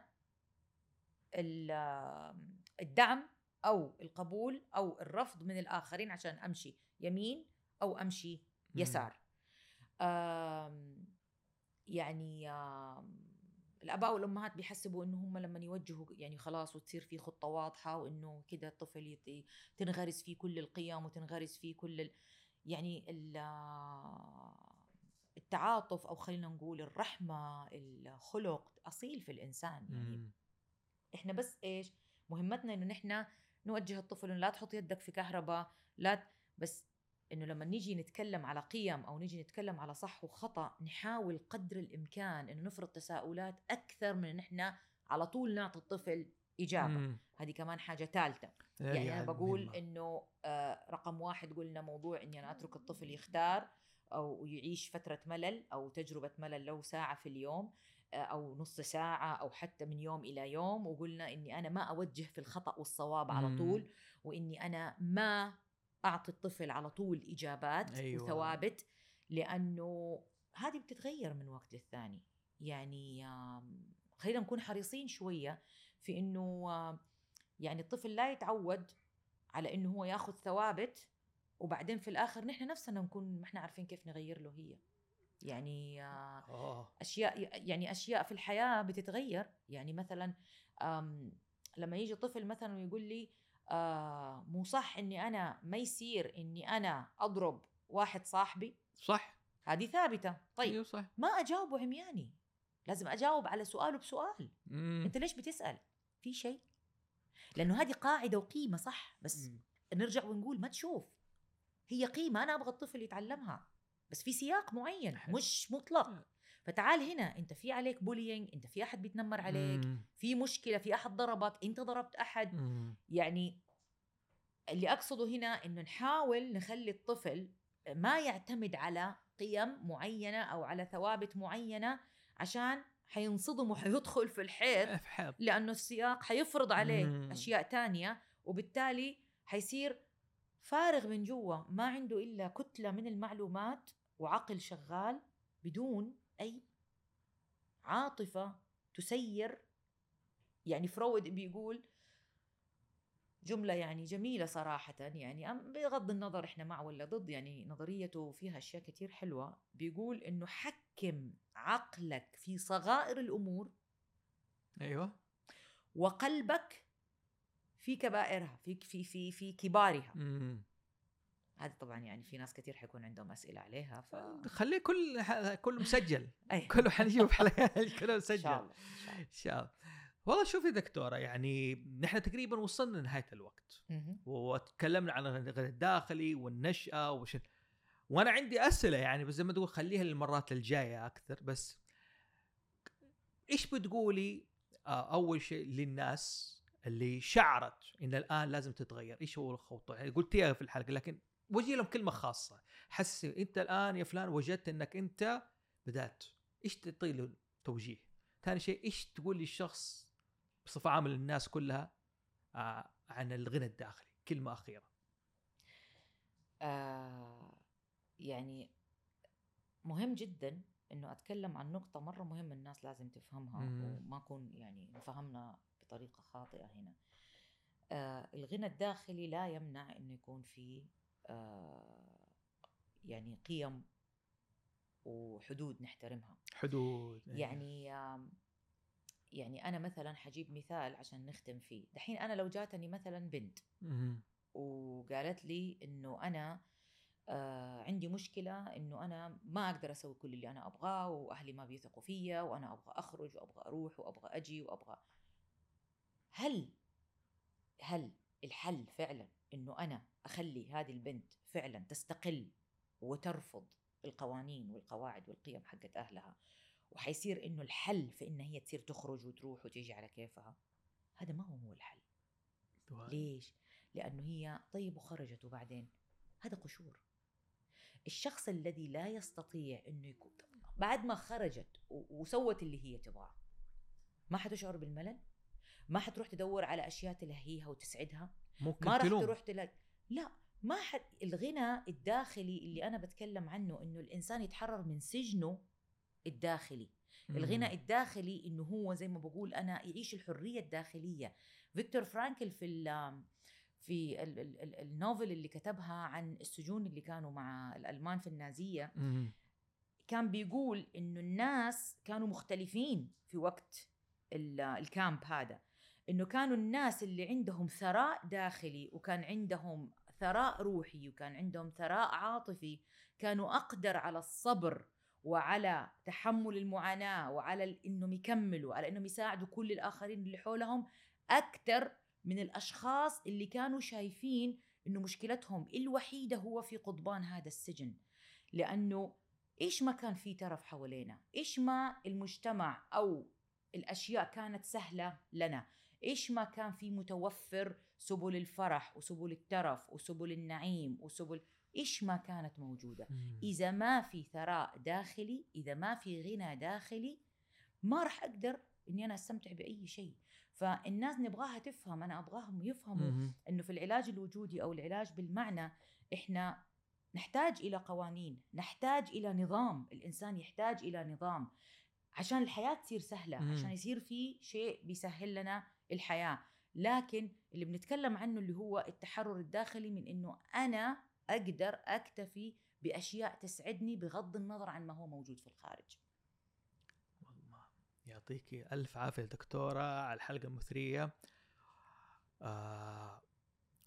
الدعم أو القبول أو الرفض من الآخرين عشان أمشي يمين أو أمشي يسار. آم يعني آم الآباء والأمهات بيحسبوا إنه هم لما يوجهوا يعني خلاص وتصير في خطة واضحة، وإنه كده الطفل تنغرس فيه كل القيم وتنغرس فيه كل ال يعني التعاطف، أو خلينا نقول الرحمة، الخلق أصيل في الإنسان. يعني مم. إحنا بس إيش مهمتنا؟ إنه نحنا نوجه الطفل إنه لا تحط يدك في كهرباء، لا ت... بس إنه لما نيجي نتكلم على قيم أو نيجي نتكلم على صح وخطأ، نحاول قدر الإمكان إنه نفرض تساؤلات أكثر من إن إحنا على طول نعطي الطفل إجابة. هذه كمان حاجة ثالثة. يعني أنا بقول إنه آه رقم واحد قلنا موضوع إني أنا أترك الطفل يختار أو يعيش فترة ملل أو تجربة ملل لو ساعة في اليوم آه أو نص ساعة أو حتى من يوم إلى يوم، وقلنا إني أنا ما أوجه في الخطأ والصواب مم. على طول، وإني أنا ما أعطي الطفل على طول إجابات أيوة. وثوابت، لأنه هذه بتتغير من وقت للثاني. يعني آه خلينا نكون حريصين شوية في إنه يعني الطفل لا يتعود على إنه هو يأخذ ثوابت وبعدين في الآخر نحن نفسنا نكون ما إحنا عارفين كيف نغير له. هي يعني أوه. أشياء يعني أشياء في الحياة بتتغير. يعني مثلا لما يجي طفل مثلا ويقول لي مو صح إني أنا ما يصير إني أنا أضرب واحد صاحبي، صح هذه ثابتة، طيب صح. ما أجاوبه عمياني، لازم أجاوب على سؤاله بسؤال. مم. أنت ليش بتسأل في شيء؟ لأنه هذه قاعدة وقيمة صح، بس مم. نرجع ونقول ما تشوف هي قيمة أنا أبغى الطفل يتعلمها، بس في سياق معين حل. مش مطلق. مم. فتعال هنا أنت في عليك بولينج، أنت في أحد بيتنمر عليك، مم. في مشكلة، في أحد ضربك، أنت ضربت أحد. مم. يعني اللي أقصده هنا أنه نحاول نخلي الطفل ما يعتمد على قيم معينة أو على ثوابت معينة، عشان حينصدم وحيدخل في الحيط، لأنه السياق حيفرض عليه مم. أشياء تانية، وبالتالي حيصير فارغ من جوا، ما عنده إلا كتلة من المعلومات وعقل شغال بدون أي عاطفة تسير. يعني فرويد بيقول جملة يعني جميلة صراحة، يعني بغض النظر إحنا مع ولا ضد، يعني نظريته فيها أشياء كتير حلوة. بيقول إنه حكم عقلك في صغائر الأمور، أيوة، وقلبك في كبائرها، في في في في كبارها. مم. هذا طبعا يعني في ناس كتير حيكون عندهم أسئلة عليها، ف... خليه كل هذا كله مسجل. أيوة. كله حنجيب حلقة كله مسجل إن شاء الله إن شاء الله. والله شوفي دكتورة، يعني نحن تقريبا وصلنا لنهاية الوقت وتكلمنا عن الداخلي والنشأة وش... وأنا عندي أسئلة يعني، بس زي ما تقول خليها للمرات الجاية أكثر. بس إيش بتقولي أول شيء للناس اللي شعرت إن الآن لازم تتغير؟ إيش هو الخطوة؟ يعني قلتيها في الحلقة، لكن وجهي لهم كلمة خاصة، حس أنت الآن يا فلان وجدت أنك أنت بدأت، إيش تعطي له توجيه؟ ثاني شيء إيش تقول للشخص بصفة عامة للناس كلها آه عن الغنى الداخلي؟ كلمة أخيرة. آه يعني مهم جدا إنه أتكلم عن نقطة مرة مهمة الناس لازم تفهمها، مم. وما أكون يعني فهمنا بطريقة خاطئة هنا. آه الغنى الداخلي لا يمنع إنه يكون فيه آه يعني قيم وحدود نحترمها. حدود يعني آه يعني أنا مثلاً حجيب مثال عشان نختم فيه. دحين أنا لو جاتني مثلاً بنت وقالت لي إنه أنا آه عندي مشكلة، إنه أنا ما أقدر أسوي كل اللي أنا أبغاه، وأهلي ما بيثقوا فيا، وأنا أبغى أخرج وأبغى أروح وأبغى أجي وأبغى، هل هل الحل فعلاً إنه أنا أخلي هذه البنت فعلاً تستقل وترفض القوانين والقواعد والقيم حقت أهلها، وحيصير إنه الحل في إن هي تصير تخرج وتروح وتيجي على كيفها؟ هذا ما هو الحل. ليش؟ لأنه هي طيب وخرجت وبعدين، هذا قشور. الشخص الذي لا يستطيع إنه يكون بعد ما خرجت وسوت اللي هي تبغاه، ما حتشعر بالملل، ما حتروح تدور على أشياء تلهيها وتسعدها، ممكن ما راح تروح تلاقي لا ما حد. الغنى الداخلي اللي أنا بتكلم عنه إنه الإنسان يتحرر من سجنه الداخلي. الغنى الداخلي إنه هو زي ما بقول أنا يعيش الحرية الداخلية. فيكتور فرانكل في ال في ال ال ال النوفل اللي كتبها عن السجون اللي كانوا مع الألمان في النازية، كان بيقول إنه الناس كانوا مختلفين في وقت الكامب هذا، إنه كانوا الناس اللي عندهم ثراء داخلي، وكان عندهم ثراء روحي، وكان عندهم ثراء عاطفي، كانوا أقدر على الصبر وعلى تحمل المعاناة وعلى إنهم يكملوا، على إنهم يساعدوا كل الآخرين اللي حولهم، أكتر من الأشخاص اللي كانوا شايفين إنه مشكلتهم الوحيدة هو في قضبان هذا السجن. لأنه إيش ما كان فيه ترف حوالينا، إيش ما المجتمع أو الأشياء كانت سهلة لنا، إيش ما كان فيه متوفر سبل الفرح وسبل الترف وسبل النعيم وسبل، إيش ما كانت موجودة، إذا ما في ثراء داخلي، إذا ما في غنى داخلي، ما رح أقدر إني أنا أستمتع بأي شيء. فالناس نبغاها تفهم، أنا أبغاهم يفهموا إنه في العلاج الوجودي أو العلاج بالمعنى إحنا نحتاج إلى قوانين، نحتاج إلى نظام، الإنسان يحتاج إلى نظام عشان الحياة تصير سهلة، عشان يصير في شيء بيسهل لنا الحياة. لكن اللي بنتكلم عنه اللي هو التحرر الداخلي، من إنه أنا أقدر أكتفي بأشياء تسعدني بغض النظر عن ما هو موجود في الخارج. والله يعطيكي ألف عافية دكتورة على الحلقة المثرية. آه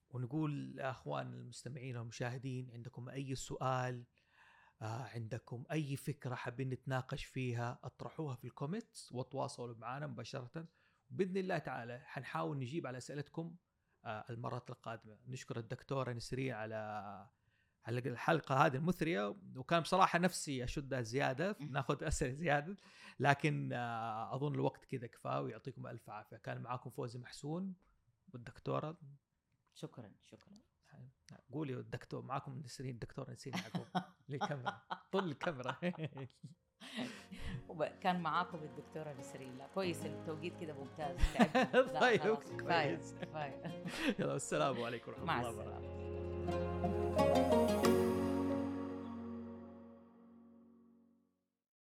ونقول لأخوان المستمعين والمشاهدين، عندكم أي سؤال آه عندكم أي فكرة حابين نتناقش فيها اطرحوها في الكومنتس وتواصلوا معنا مباشرة، بإذن الله تعالى حنحاول نجيب على أسئلتكم آه المرات القادمة. نشكر الدكتورة نسرين على على الحلقة هذه المثرية، وكان بصراحة نفسي أشدها زيادة ناخذ أسئلة زيادة، لكن آه أظن الوقت كذا كفاية، ويعطيكم ألف عافية. كان معاكم فوزي محسون والدكتورة. شكرا شكرا. قولي الدكتور معاكم نسرين، الدكتور نسيم يعقوب للكاميرا، طل الكاميرا. وكان معاكم الدكتورة نسرين. لا كويس التوقيت كده ممتاز. طيب كويس. يلا السلام عليكم ورحمة الله وبركاته.